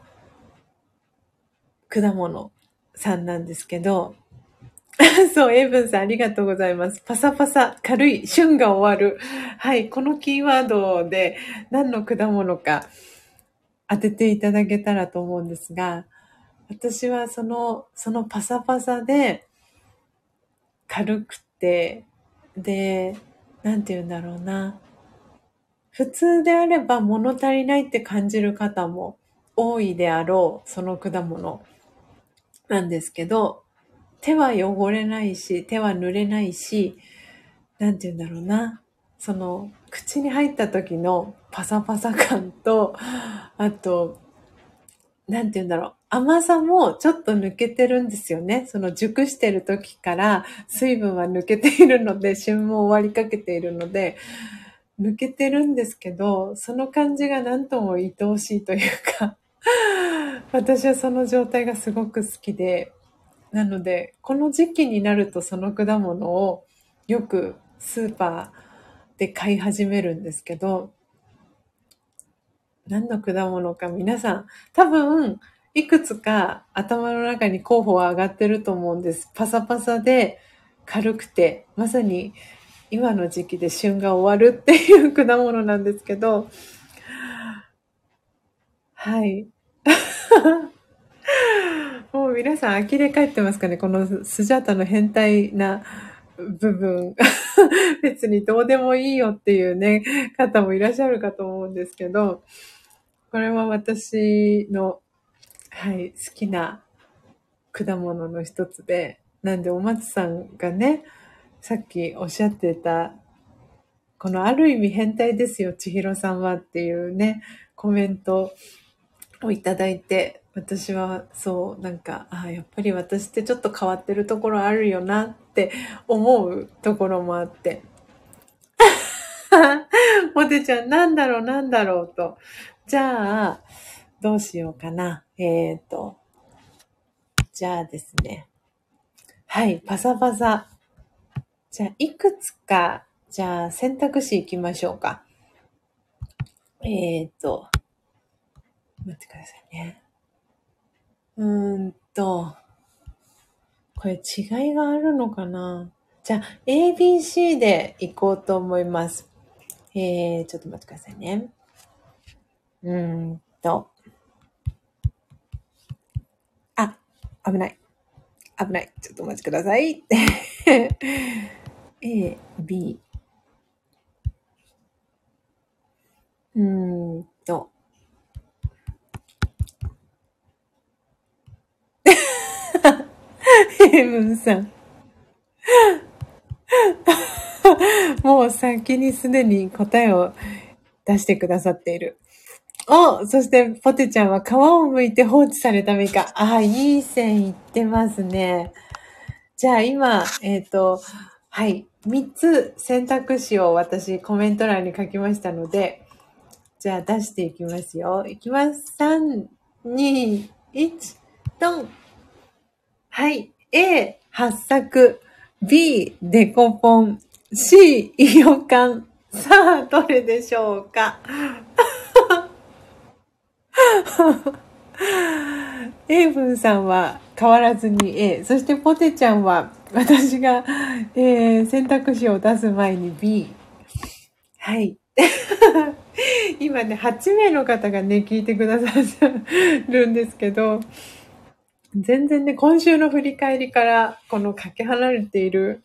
果物さんなんですけど、そう、エイブンさんありがとうございます。パサパサ、軽い、旬が終わる。はい、このキーワードで何の果物か当てていただけたらと思うんですが、私はその、そのパサパサで軽くて、で、なんて言うんだろうな。普通であれば物足りないって感じる方も多いであろう、その果物なんですけど、手は汚れないし、手は濡れないし、なんて言うんだろうな。その、口に入った時のパサパサ感と、あと、なんて言うんだろう。甘さもちょっと抜けてるんですよね。その熟してる時から水分は抜けているので、旬も終わりかけているので、抜けてるんですけど、その感じが何とも愛おしいというか、私はその状態がすごく好きで、なので、この時期になるとその果物をよくスーパーで買い始めるんですけど、何の果物か皆さん、多分、いくつか頭の中に候補は上がってると思うんです。パサパサで軽くて、まさに今の時期で旬が終わるっていう果物なんですけど、はい。もう皆さん呆れ返ってますかね、このスジャータの変態な部分。別にどうでもいいよっていうね、方もいらっしゃるかと思うんですけど、これは私の、はい、好きな果物の一つで、なんでお松さんがね、さっきおっしゃってた、このある意味変態ですよ、千尋さんはっていうね、コメントをいただいて、私はそう、なんか、ああ、やっぱり私ってちょっと変わってるところあるよなって思うところもあって。モテちゃん、なんだろう、なんだろうと。じゃあ、どうしようかな。えーと、じゃあですね。はい、パサパサ。じゃあ、いくつか、じゃあ、選択肢いきましょうか。えーと、待ってくださいね。うーんと、これ違いがあるのかな。じゃあ、エービーシー でいこうと思います。えー、ちょっと待ってくださいね。うーんと、あ、危ない。危ない。ちょっとお待ちください。A、B。うーんと。ヘブンさん。もう先にすでに答えを出してくださっている。お、そしてポテちゃんは皮を剥いて放置されたミカ。ああ、いい線いってますね。じゃあ今、えっと、はい、みっつ選択肢を私コメント欄に書きましたので、じゃあ出していきますよ。いきます。さん、に、いち、ドン。はい。A、発作。B、デコポン。C、イヨカン。さあ、どれでしょうか。エイブンさんは変わらずに A。そしてポテちゃんは私が、えー、選択肢を出す前に B。はい。今ね、はち名の方がね、聞いてくださるんですけど、全然ね、今週の振り返りから、このかけ離れている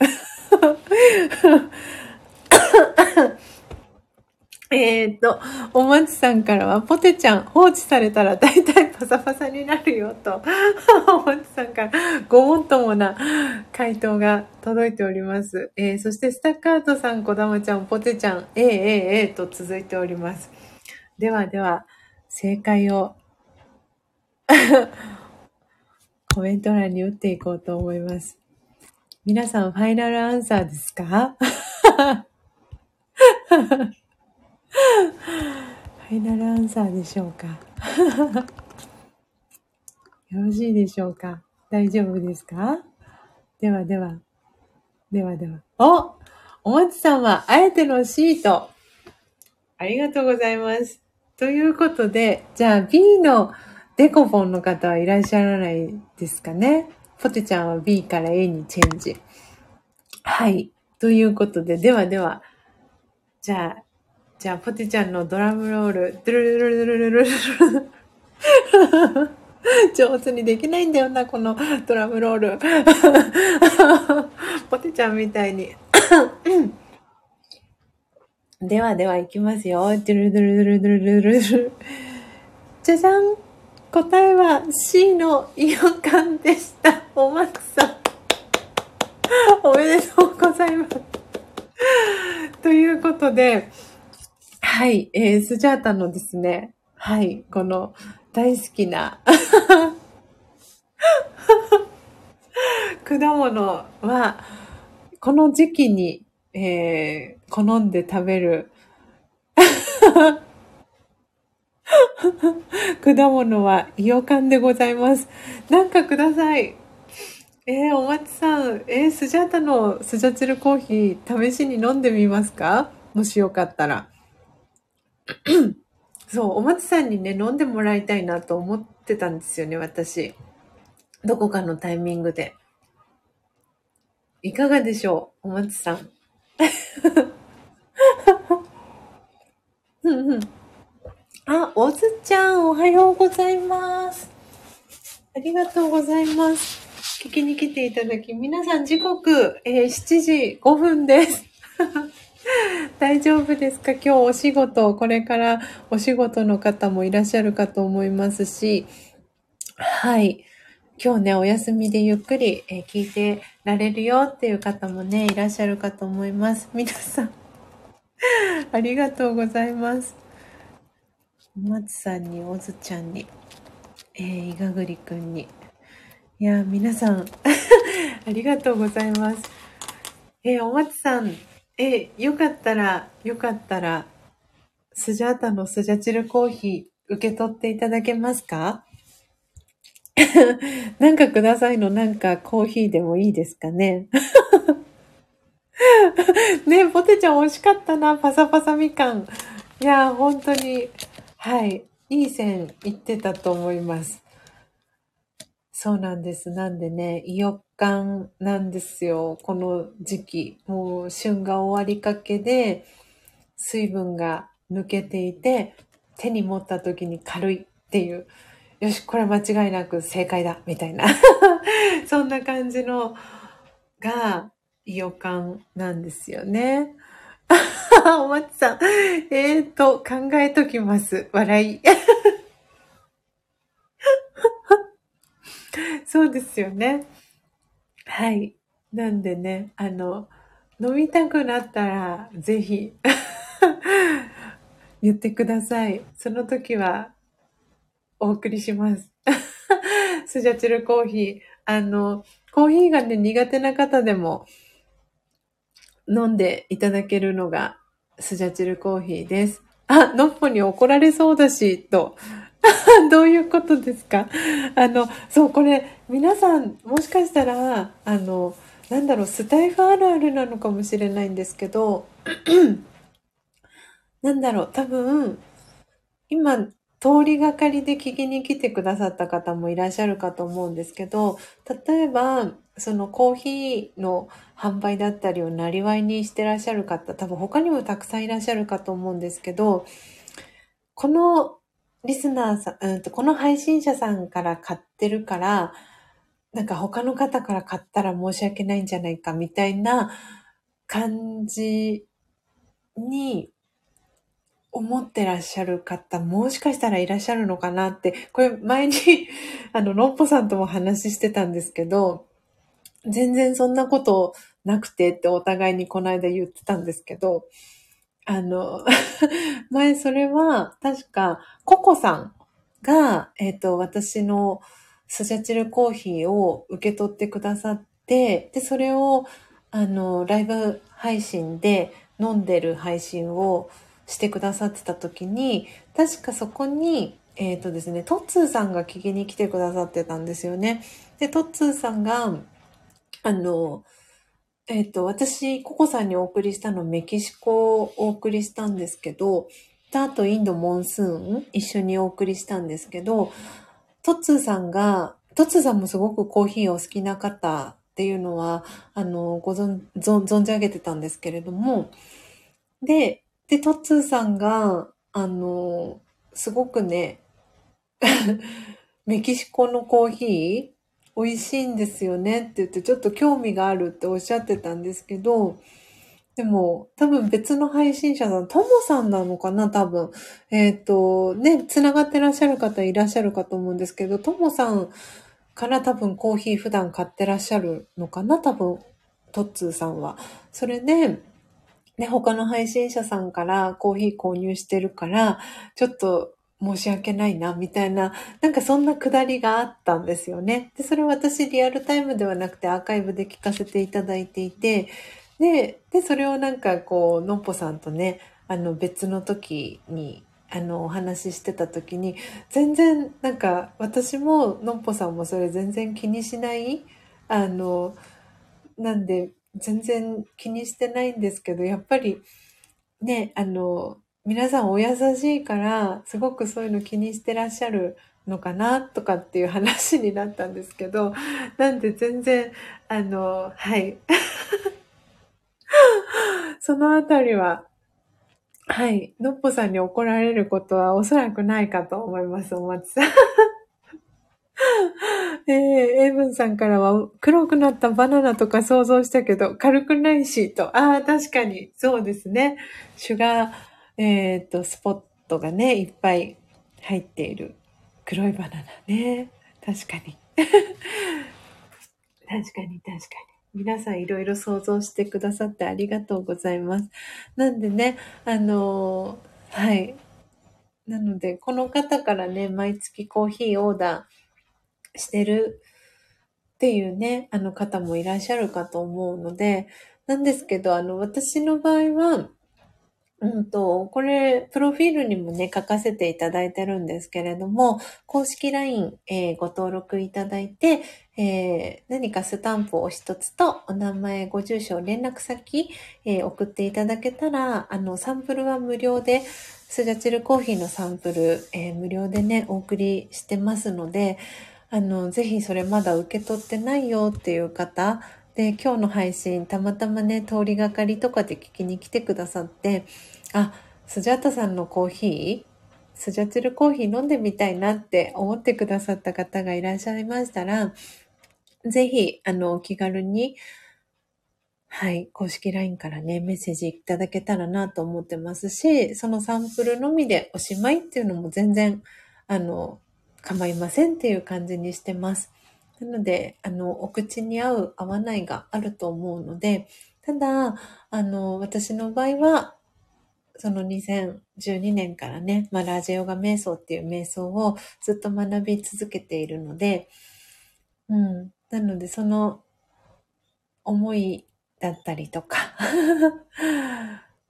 えーと、おまちさんからは、ポテちゃん、放置されたら大体パサパサになるよと、おまちさんからごもっともな回答が届いております。えー、そしてスタッカートさん、こだまちゃん、ポテちゃん、えー、えー、えー、と続いております。ではでは、正解をコメント欄に打っていこうと思います。皆さん、ファイナルアンサーですか？ファイナルアンサーでしょうか？よろしいでしょうか？大丈夫ですか？ではでは、ではでは。お！おまちさんは、あえての C と。ありがとうございます。ということで、じゃあ B のデコポンの方はいらっしゃらないですかね？ポテちゃんは B から A にチェンジ。はい。ということで、ではでは、じゃあ、じゃあ、ポテちゃんのドラムロール、ドゥルルルルルルルル。上手にできないんだよな、このドラムロール。ポテちゃんみたいに。ではでは、いきますよ。ドゥルドゥルドゥルドゥルドゥルルル。じゃじゃん。答えは C のイオカンでした。おまくさん。おめでとうございます。ということで、はい、えー、スジャータのですね、はい、この大好きな果物は、この時期に、えー、好んで食べる果物はイオカンでございます。なんかください。えー、おまちさん、えー、スジャータのスジャチルコーヒー、試しに飲んでみますか？もしよかったら。そう、おまちさんにね、飲んでもらいたいなと思ってたんですよね、私。どこかのタイミングで。いかがでしょう、おまちさん。うんうん。あ、おずちゃん、おはようございます。ありがとうございます。聞きに来ていただき、皆さん時刻、えー、しちじごふんです。大丈夫ですか？今日お仕事、これからお仕事の方もいらっしゃるかと思いますし、はい。今日ね、お休みでゆっくり、えー、聞いてられるよっていう方もね、いらっしゃるかと思います。皆さん、ありがとうございます。松さんに、おずちゃんに、えー、いがぐりくんに。いや、皆さん、ありがとうございます。えー、お松さん、えー、よかったら、よかったら、スジャータのスジャチルコーヒー受け取っていただけますか？なんかくださいの、なんかコーヒーでもいいですかね。ね、ポテちゃん惜しかったな、パサパサみかん。いや、本当に、はい、いい線いってたと思います。そうなんです。なんでね、イオカンなんですよ。この時期。もう旬が終わりかけで、水分が抜けていて、手に持った時に軽いっていう。よし、これ間違いなく正解だみたいな。そんな感じのが、イオカンなんですよね。おまちさん。えーと、考えときます。笑い。そうですよね。はい。なんでね、あの、飲みたくなったら、ぜひ、言ってください。その時は、お送りします。スジャチルコーヒー。あの、コーヒーがね、苦手な方でも、飲んでいただけるのが、スジャチルコーヒーです。あ、のっぽに怒られそうだし、と。どういうことですか？あの、そう、これ、皆さん、もしかしたら、あの、なんだろう、スタイフあるあるなのかもしれないんですけど、なんだろう、多分、今、通りがかりで聞きに来てくださった方もいらっしゃるかと思うんですけど、例えば、そのコーヒーの販売だったりをなりわいにしてらっしゃる方、多分他にもたくさんいらっしゃるかと思うんですけど、この、リスナーさん、うんと、この配信者さんから買ってるから、なんか他の方から買ったら申し訳ないんじゃないかみたいな感じに思ってらっしゃる方、もしかしたらいらっしゃるのかなって、これ前に、あの、ロンポさんとも話してたんですけど、全然そんなことなくてってお互いにこの間言ってたんですけど、あの、前それは、確か、ココさんが、えっと、私のスジャチルコーヒーを受け取ってくださって、で、それを、あの、ライブ配信で飲んでる配信を、してくださってた時に、確かそこに、えっとですね、トッツーさんが聞きに来てくださってたんですよね。で、トッツーさんが、あの、えっと、私、ココさんにお送りしたの、メキシコをお送りしたんですけど、あとインドモンスーン、一緒にお送りしたんですけど、トッツーさんが、トッツーさんもすごくコーヒーお好きな方っていうのは、あの、ご存、存じ上げてたんですけれども、で、で、トッツーさんが、あの、すごくね、メキシコのコーヒー美味しいんですよねって言って、ちょっと興味があるっておっしゃってたんですけど、でも、多分別の配信者さん、トモさんなのかな多分。えっと、ね、つながってらっしゃる方いらっしゃるかと思うんですけど、トモさんから多分コーヒー普段買ってらっしゃるのかな多分、トッツーさんは。それで、で、他の配信者さんからコーヒー購入してるから、ちょっと申し訳ないな、みたいな、なんかそんなくだりがあったんですよね。で、それ私リアルタイムではなくてアーカイブで聞かせていただいていて、で、で、それをなんかこう、のんぽさんとね、あの別の時に、あの、お話ししてた時に、全然なんか私ものんぽさんもそれ全然気にしない、あの、なんで、全然気にしてないんですけど、やっぱりね、あの、皆さんお優しいから、すごくそういうの気にしてらっしゃるのかな、とかっていう話になったんですけど、なんで全然、あの、はい。そのあたりは、はい、のっぽさんに怒られることはおそらくないかと思います、お松さん。えー、エイブンさんからは、黒くなったバナナとか想像したけど、軽くないし、と。ああ、確かに、そうですね。シュガー、えっと、スポットがね、いっぱい入っている。黒いバナナね。確かに。確かに、確かに。皆さんいろいろ想像してくださってありがとうございます。なんでね、あのー、はい。なので、この方からね、毎月コーヒーオーダー、してるっていうね、あの方もいらっしゃるかと思うので、なんですけど、あの、私の場合は、うんと、これ、プロフィールにもね、書かせていただいてるんですけれども、公式 ライン、えー、ご登録いただいて、えー、何かスタンプを一つと、お名前、ご住所、連絡先、えー、送っていただけたら、あの、サンプルは無料で、スジャチルコーヒーのサンプル、えー、無料でね、お送りしてますので、あの、ぜひそれまだ受け取ってないよっていう方で、今日の配信たまたまね、通りがかりとかで聞きに来てくださって、あ、スジャタさんのコーヒー、スジャチルコーヒー飲んでみたいなって思ってくださった方がいらっしゃいましたら、ぜひ、あの、お気軽に、はい、公式 ライン からね、メッセージいただけたらなと思ってますし、そのサンプルのみでおしまいっていうのも全然、あの、構いませんっていう感じにしてます。なので、あの、お口に合う合わないがあると思うので、ただ、あの、私の場合は、そのにせんじゅうにねんからね、まあ、ラージヨガ瞑想っていう瞑想をずっと学び続けているので、うん、なので、その思いだったりとか、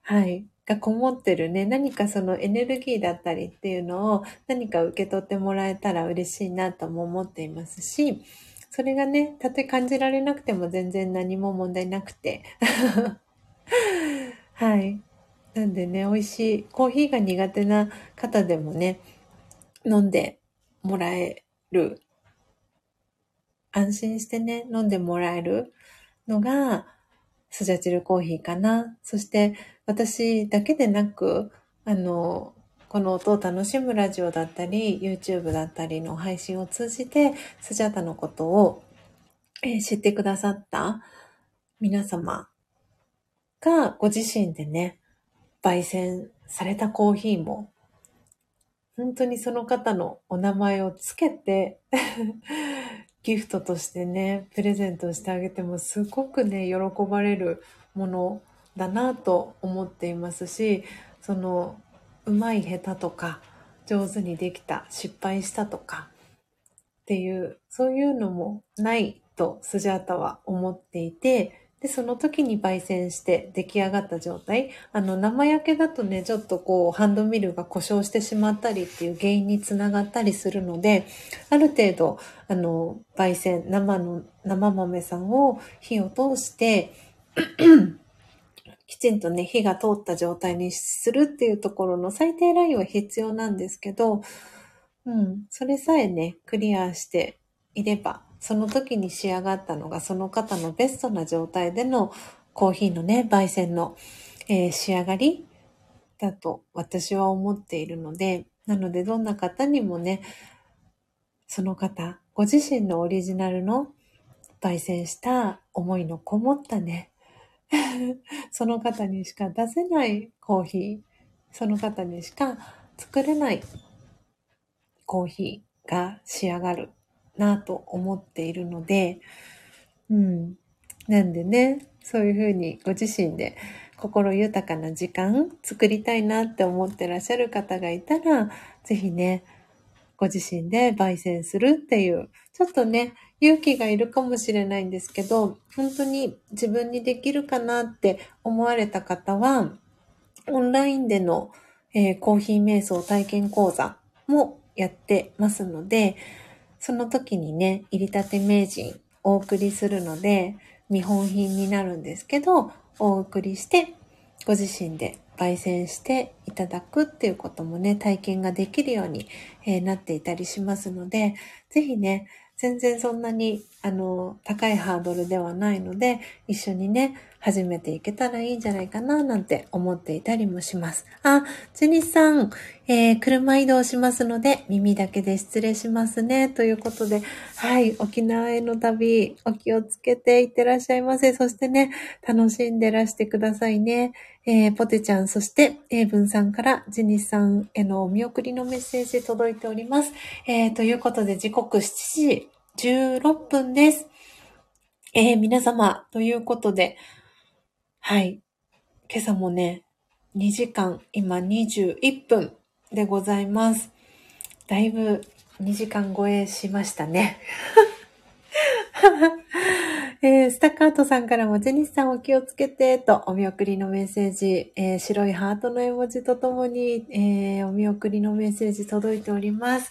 はい。がこもってるね、何かそのエネルギーだったりっていうのを何か受け取ってもらえたら嬉しいなとも思っていますし、それがね、たとえ感じられなくても全然何も問題なくて。はい。なんでね、美味しい、コーヒーが苦手な方でもね、飲んでもらえる。安心してね、飲んでもらえるのが、スジャチルコーヒーかな。そして私だけでなく、あの、この音を楽しむラジオだったり、YouTube だったりの配信を通じて、スジャタのことを知ってくださった皆様がご自身でね、焙煎されたコーヒーも、本当にその方のお名前をつけてギフトとしてね、プレゼントしてあげてもすごくね、喜ばれるものだなと思っていますし、そのうまい下手とか、上手にできた、失敗したとかっていう、そういうのもないとスジャータは思っていて、で、その時に焙煎して出来上がった状態。あの、生焼けだとね、ちょっとこう、ハンドミルが故障してしまったりっていう原因につながったりするので、ある程度、あの、焙煎、生の、生豆さんを火を通して、きちんとね、火が通った状態にするっていうところの最低ラインは必要なんですけど、うん、それさえね、クリアしていれば、その時に仕上がったのがその方のベストな状態でのコーヒーのね、焙煎の、えー、仕上がりだと私は思っているので、なのでどんな方にもね、その方、ご自身のオリジナルの焙煎した思いのこもったね、その方にしか出せないコーヒー、その方にしか作れないコーヒーが仕上がるなぁと思っているので、うん、なんでね、そういうふうにご自身で心豊かな時間作りたいなって思ってらっしゃる方がいたら、ぜひね、ご自身で焙煎するっていう、ちょっとね、勇気がいるかもしれないんですけど、本当に自分にできるかなって思われた方は、オンラインでの、えー、コーヒー瞑想体験講座もやってますので、その時にね、入りたて名人お送りするので、見本品になるんですけど、お送りして、ご自身で焙煎していただくっていうこともね、体験ができるように、えー、なっていたりしますので、ぜひね、全然そんなに、あの、高いハードルではないので、一緒にね、始めていけたらいいんじゃないかな、なんて思っていたりもします。あ、ジュニさん、えー、車移動しますので、耳だけで失礼しますね。ということで、はい、沖縄への旅、お気をつけていってらっしゃいませ。そしてね、楽しんでらしてくださいね。えー、ポテちゃん、そして、エイブンさんから、ジュニさんへのお見送りのメッセージ届いております。えー、ということで、時刻しちじじゅうろっぷんです。えー、皆様、ということで、はい。今朝もね、にじかん、今にじゅういっぷんでございます。だいぶにじかん超えしましたね。えー、スタッカートさんからも、ジェニスさんお気をつけて、とお見送りのメッセージ、えー、白いハートの絵文字とともに、えー、お見送りのメッセージ届いております。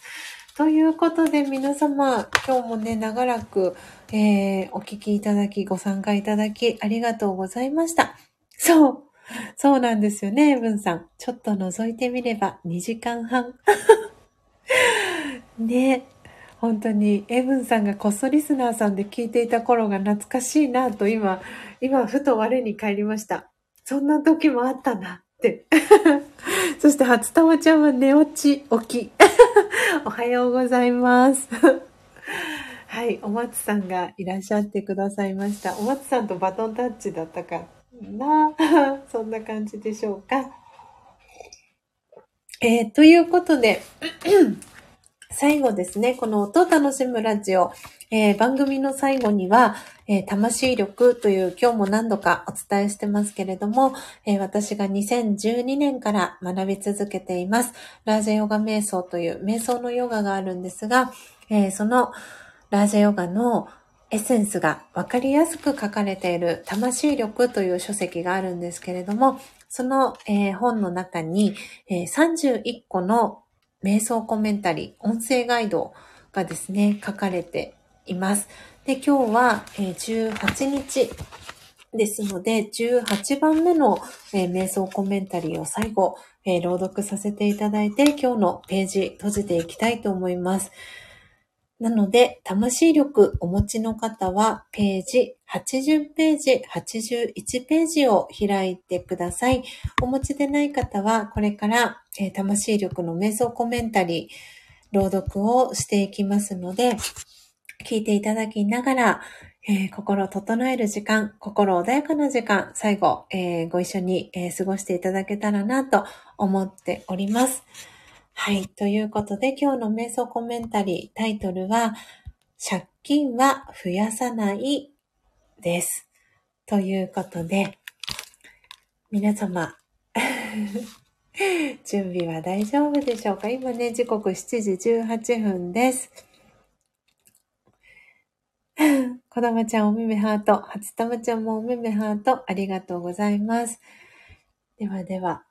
ということで皆様、今日もね、長らく、えー、お聞きいただき、ご参加いただき、ありがとうございました。そう、そうなんですよね、文さん。ちょっと覗いてみればにじかんはん。ね、本当にエブンさんがこっそリスナーさんで聞いていた頃が懐かしいなと今、今ふと我に返りました。そんな時もあったなって。そして初玉ちゃんは寝落ち起き。おはようございます。はい、お松さんがいらっしゃってくださいました。お松さんとバトンタッチだったかな。そんな感じでしょうか。えー、ということで、最後ですね、この音を楽しむラジオ、えー、番組の最後には、えー、魂力という今日も何度かお伝えしてますけれども、えー、私がにせんじゅうにねんから学び続けています。ラージャヨガ瞑想という瞑想のヨガがあるんですが、えー、そのラージャヨガのエッセンスがわかりやすく書かれている魂力という書籍があるんですけれども、その、えー、本の中に、えー、さんじゅういっこの瞑想コメンタリー、音声ガイドがですね、書かれています。で、今日はじゅうはちにちですので、じゅうはちばんめの瞑想コメンタリーを最後、朗読させていただいて、今日のページ閉じていきたいと思います。なので、魂力お持ちの方は、ページ、はちじゅうページ、はちじゅういちページを開いてください。お持ちでない方は、これから、えー、魂力の瞑想コメンタリー、朗読をしていきますので、聞いていただきながら、えー、心を整える時間、心穏やかな時間、最後、えー、ご一緒に、えー、過ごしていただけたらなと思っております。はい。ということで、今日の瞑想コメンタリー、タイトルは、借金は増やさないです。ということで、皆様、準備は大丈夫でしょうか？今ね、時刻しちじじゅうはっぷんです。子供ちゃんおめめハート、初玉ちゃんもおめめハート、ありがとうございます。ではでは、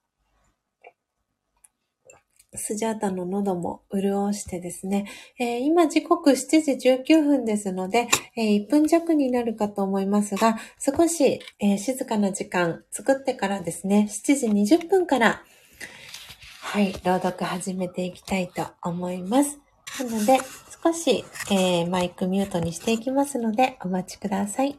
スジャータの喉も潤してですね、えー、今時刻しちじじゅうきゅうふんですので、えー、いっぷんじゃくになるかと思いますが、少し、えー、静かな時間作ってからですね、しちじにじゅっぷんから、はい、朗読始めていきたいと思います。なので、少し、えー、マイクミュートにしていきますので、お待ちください。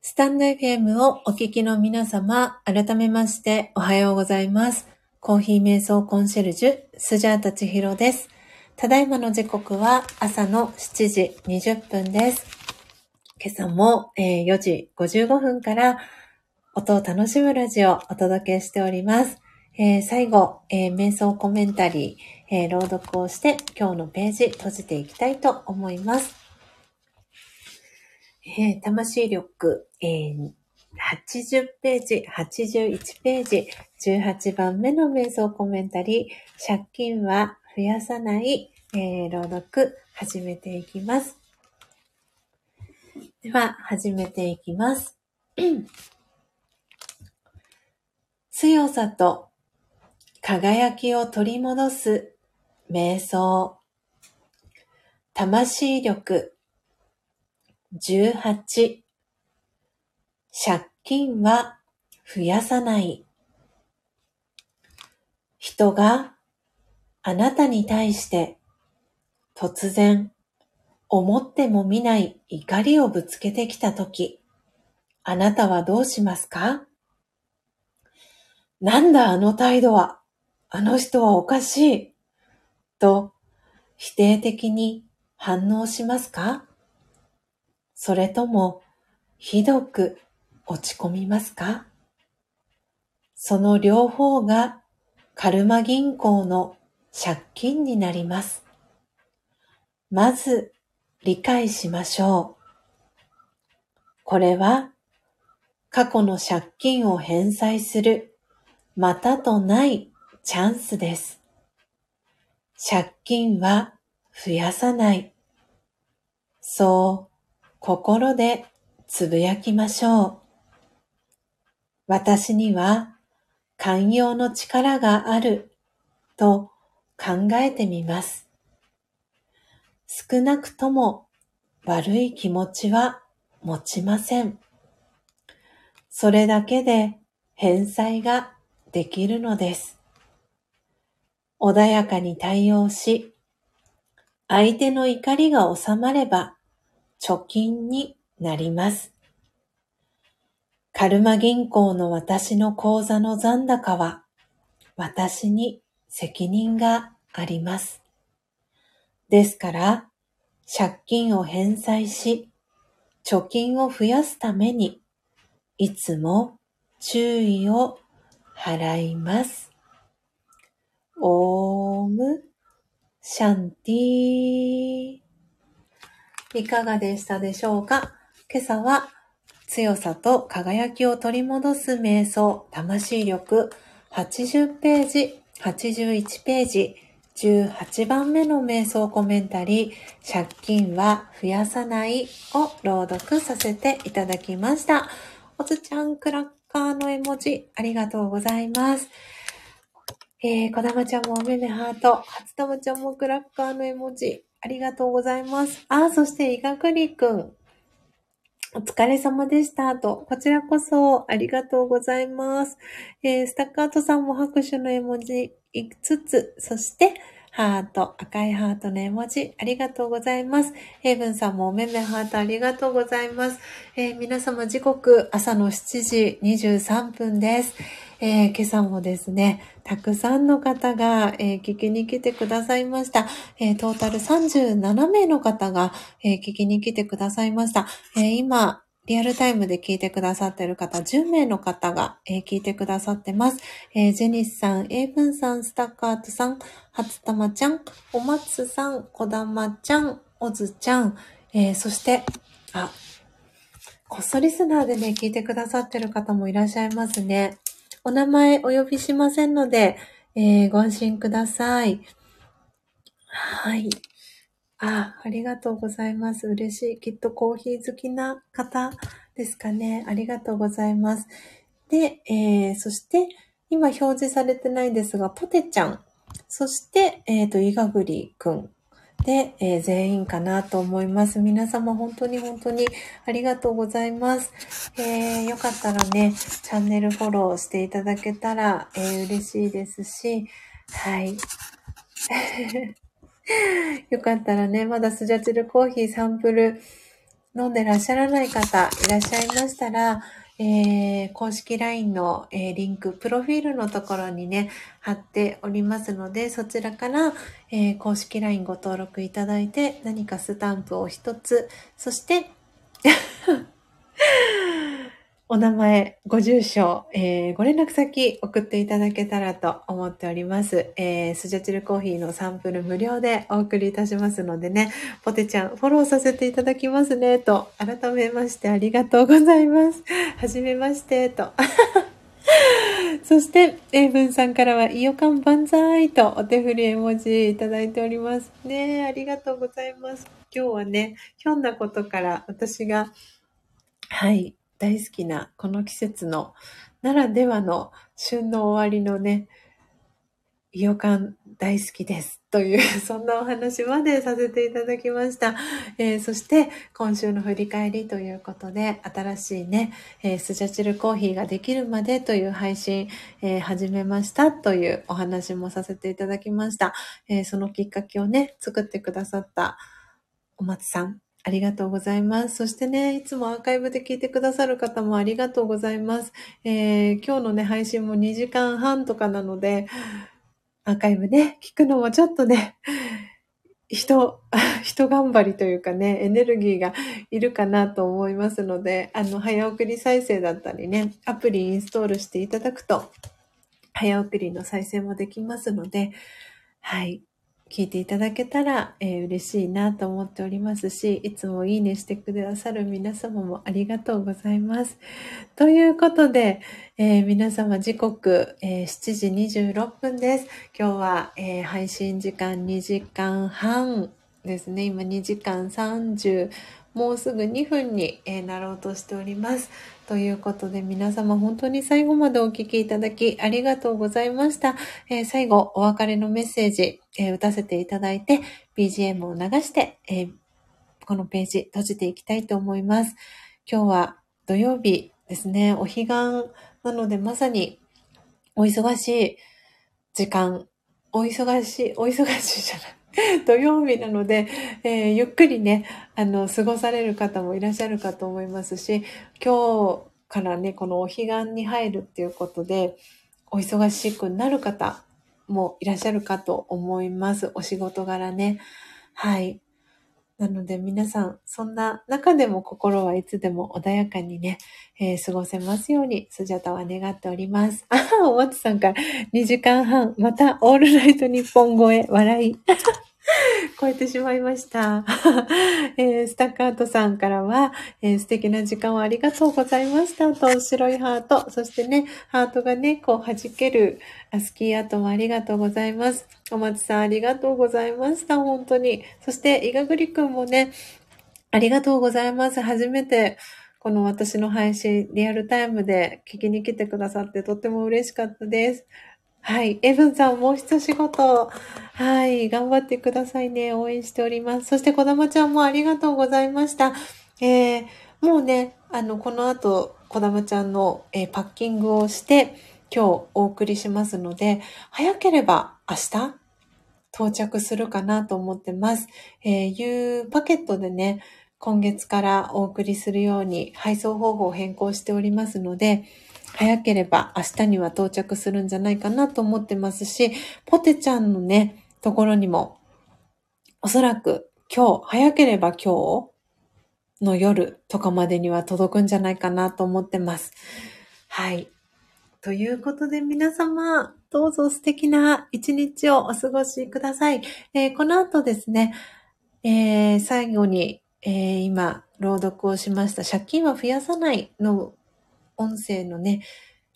スタンド エフエム をお聞きの皆様、改めましておはようございます。コーヒー瞑想コンシェルジュ、スジャータチヒロです。ただいまの時刻は朝のしちじにじゅっぷんです。今朝もよじごじゅうごふんから音を楽しむラジオをお届けしております。最後、瞑想コメンタリー、朗読をして今日のページ閉じていきたいと思います。えー、魂力、えー、はちじゅっページ、はちじゅういちページ、じゅうはちばんめの瞑想コメンタリー、借金は増やさない、えー、朗読、始めていきます。では、始めていきます。強さと輝きを取り戻す瞑想、魂力、じゅうはち、借金は増やさない。人があなたに対して突然思ってもみない怒りをぶつけてきたとき、あなたはどうしますか？なんだあの態度は、あの人はおかしい、と否定的に反応しますか？それとも、ひどく落ち込みますか？その両方がカルマ銀行の借金になります。まず理解しましょう。これは、過去の借金を返済する、またとないチャンスです。借金は増やさない。そう、心でつぶやきましょう。私には寛容の力があると考えてみます。少なくとも悪い気持ちは持ちません。それだけで返済ができるのです。穏やかに対応し、相手の怒りが収まれば、貯金になります。カルマ銀行の私の口座の残高は、私に責任があります。ですから、借金を返済し、貯金を増やすために、いつも注意を払います。オームシャンティー。いかがでしたでしょうか？今朝は強さと輝きを取り戻す瞑想、魂力、はちじゅっページ、はちじゅういちページ、じゅうはちばんめの瞑想コメンタリー、借金は増やさないを朗読させていただきました。おつちゃんクラッカーの絵文字、ありがとうございます。えー、こだまちゃんもおめめハート、はつたまちゃんもクラッカーの絵文字、ありがとうございます。あ、そしていがくりくん、お疲れ様でしたと、こちらこそありがとうございます。えー、スタッカートさんも拍手の絵文字いつつ、そして、ハート、赤いハートの絵文字、ありがとうございます。ヘイブンさんもおめめハートありがとうございます。えー、皆様時刻朝のしちじにじゅうさんぷんです。えー、今朝もですね、たくさんの方が、えー、聞きに来てくださいました。えー、トータルさんじゅうななめいの方が、えー、聞きに来てくださいました。えー、今、リアルタイムで聞いてくださっている方、じゅうめいの方が、えー、聞いてくださってます。えー、ジェニスさん、エイブンさん、スタッカートさん、ハツタマちゃん、おまつさん、こだまちゃん、おずちゃん、えー、そして、あ、こっそリスナーでね、聞いてくださっている方もいらっしゃいますね。お名前お呼びしませんので、えー、ご安心ください。はい。あ、ありがとうございます。嬉しい。きっとコーヒー好きな方ですかね。ありがとうございます。で、えー、そして、今表示されてないんですが、ポテちゃん。そして、えっと、イガグリくん。で、えー、全員かなと思います。皆様本当に本当にありがとうございます。えー、よかったらね、チャンネルフォローしていただけたら、えー、嬉しいですし、はい。よかったらね、まだスジャチルコーヒーサンプル飲んでらっしゃらない方いらっしゃいましたら、えー、公式 ライン の、えー、リンク、プロフィールのところにね、貼っておりますので、そちらから、えー、公式 ライン ご登録いただいて、何かスタンプを一つ、そして、お名前、ご住所、えー、ご連絡先送っていただけたらと思っております。えー、スジャチルコーヒーのサンプル無料でお送りいたしますのでね、ポテちゃんフォローさせていただきますね、と、改めましてありがとうございます。はじめまして、と。そして、エイブンさんからは、いよかん万歳とお手振り絵文字いただいております。ね、ありがとうございます。今日はね、ひょんなことから私が、はい、大好きなこの季節のならではの旬の終わりのね、いよかん大好きですというそんなお話までさせていただきました。えー、そして今週の振り返りということで、新しいね、えー、スジャチルコーヒーができるまでという配信、えー、始めましたというお話もさせていただきました。えー、そのきっかけをね、作ってくださったお松さん、ありがとうございます。そしてね、いつもアーカイブで聞いてくださる方もありがとうございます。えー、今日のね、配信もにじかんはんとかなので、アーカイブね、聞くのもちょっとね、人、人頑張りというかね、エネルギーがいるかなと思いますので、あの、早送り再生だったりね、アプリインストールしていただくと、早送りの再生もできますので、はい。聞いていただけたら、えー、嬉しいなと思っておりますし、いつもいいねしてくださる皆様もありがとうございます。ということで、えー、皆様時刻、えー、しちじにじゅうろっぷんです。今日は、えー、配信時間にじかんはんですね。今にじかんさんじゅう、もうすぐにふんに、えー、なろうとしております。ということで皆様本当に最後までお聞きいただきありがとうございました。えー、最後お別れのメッセージ、えー、打たせていただいて ビージーエム を流して、えー、このページ閉じていきたいと思います。今日は土曜日ですね。お彼岸なのでまさにお忙しい時間、お忙しい、お忙しいじゃない。土曜日なので、えー、ゆっくりね、あの、過ごされる方もいらっしゃるかと思いますし、今日からね、このお彼岸に入るっていうことで、お忙しくなる方もいらっしゃるかと思います。お仕事柄ね。はい。なので皆さん、そんな中でも心はいつでも穏やかにね、えー、過ごせますように、スジャタは願っております。ああ、お松さんからにじかんはん、またオールナイト日本語へ笑い。超えてしまいました。えー、スタッカートさんからは、えー、素敵な時間をありがとうございましたと、白いハート、そしてね、ハートがね、こう弾けるスキーアートもありがとうございます。お松さんありがとうございました、本当に。そして、いがぐりくんもね、ありがとうございます。初めてこの私の配信リアルタイムで聞きに来てくださってとっても嬉しかったです。はい、エブンさんもう一仕事、はい、頑張ってくださいね。応援しております。そしてこだまちゃんもありがとうございました。えー、もうね、あのこの後こだまちゃんの、えー、パッキングをして今日お送りしますので、早ければ明日到着するかなと思ってます。えー、ゆうパケットでね、今月からお送りするように配送方法を変更しておりますので、早ければ明日には到着するんじゃないかなと思ってますし、ポテちゃんのね、ところにも、おそらく今日、早ければ今日の夜とかまでには届くんじゃないかなと思ってます。はい。ということで皆様、どうぞ素敵な一日をお過ごしください。えー、この後ですね、えー、最後に、えー、今、朗読をしました、借金は増やさないの音声のね、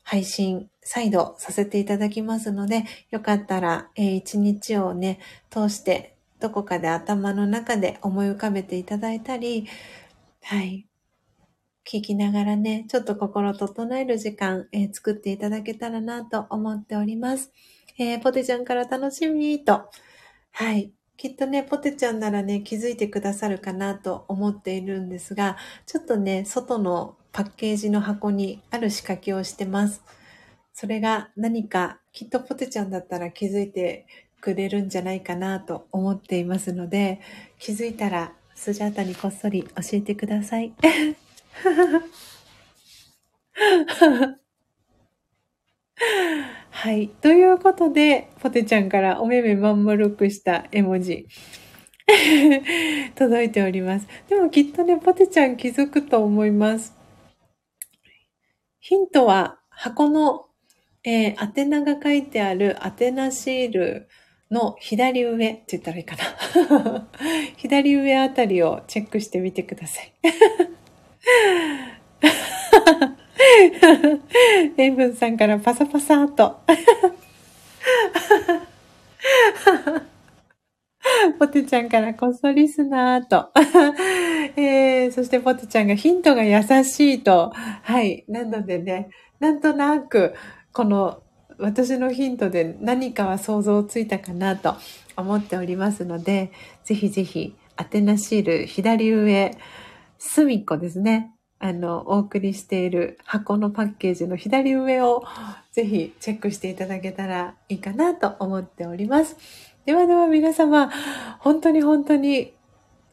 配信、再度させていただきますので、よかったら、えー、一日をね、通して、どこかで頭の中で思い浮かべていただいたり、はい。聞きながらね、ちょっと心整える時間、えー、作っていただけたらなと思っております。えー、ポテちゃんから楽しみと。はい。きっとね、ポテちゃんならね、気づいてくださるかなと思っているんですが、ちょっとね、外のパッケージの箱にある仕掛けをしてます。それが何か、きっとポテちゃんだったら気づいてくれるんじゃないかなと思っていますので、気づいたらスジャータにこっそり教えてください。はい、ということでポテちゃんからお目目まん丸くした絵文字届いております。でもきっとね、ポテちゃん気づくと思います。ヒントは箱の、えー、宛名が書いてある宛名シールの左上って言ったらいいかな左上あたりをチェックしてみてくださいエブンさんからパサパサーとポテちゃんからこっそりすなーと、えー、そしてポテちゃんがヒントが優しいと。はい、なのでね、なんとなくこの私のヒントで何かは想像ついたかなと思っておりますので、ぜひぜひ宛名シール左上隅っこですね、あのお送りしている箱のパッケージの左上をぜひチェックしていただけたらいいかなと思っております。ではでは皆様、本当に本当に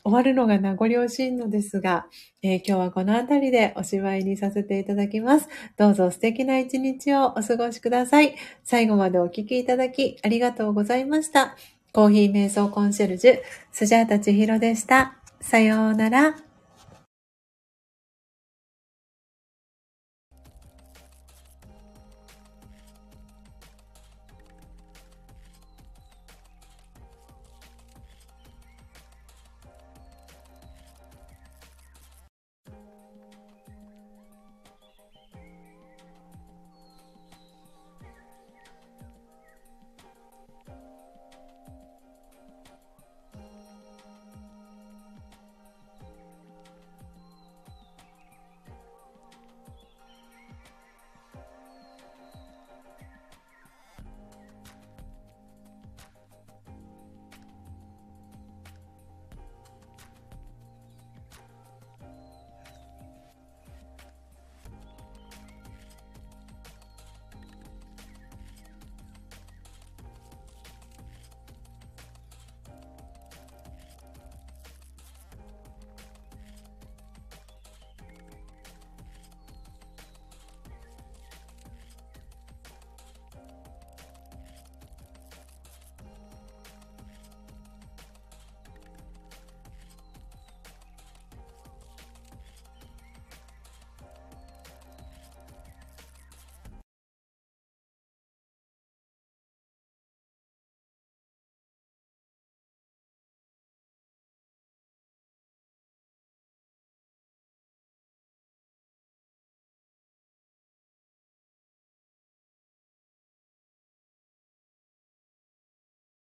終わるのが名残惜しいのですが、えー、今日はこのあたりでおしまいにさせていただきます。どうぞ素敵な一日をお過ごしください。最後までお聞きいただきありがとうございました。コーヒー瞑想コンシェルジュ、スジャータ千尋でした。さようなら。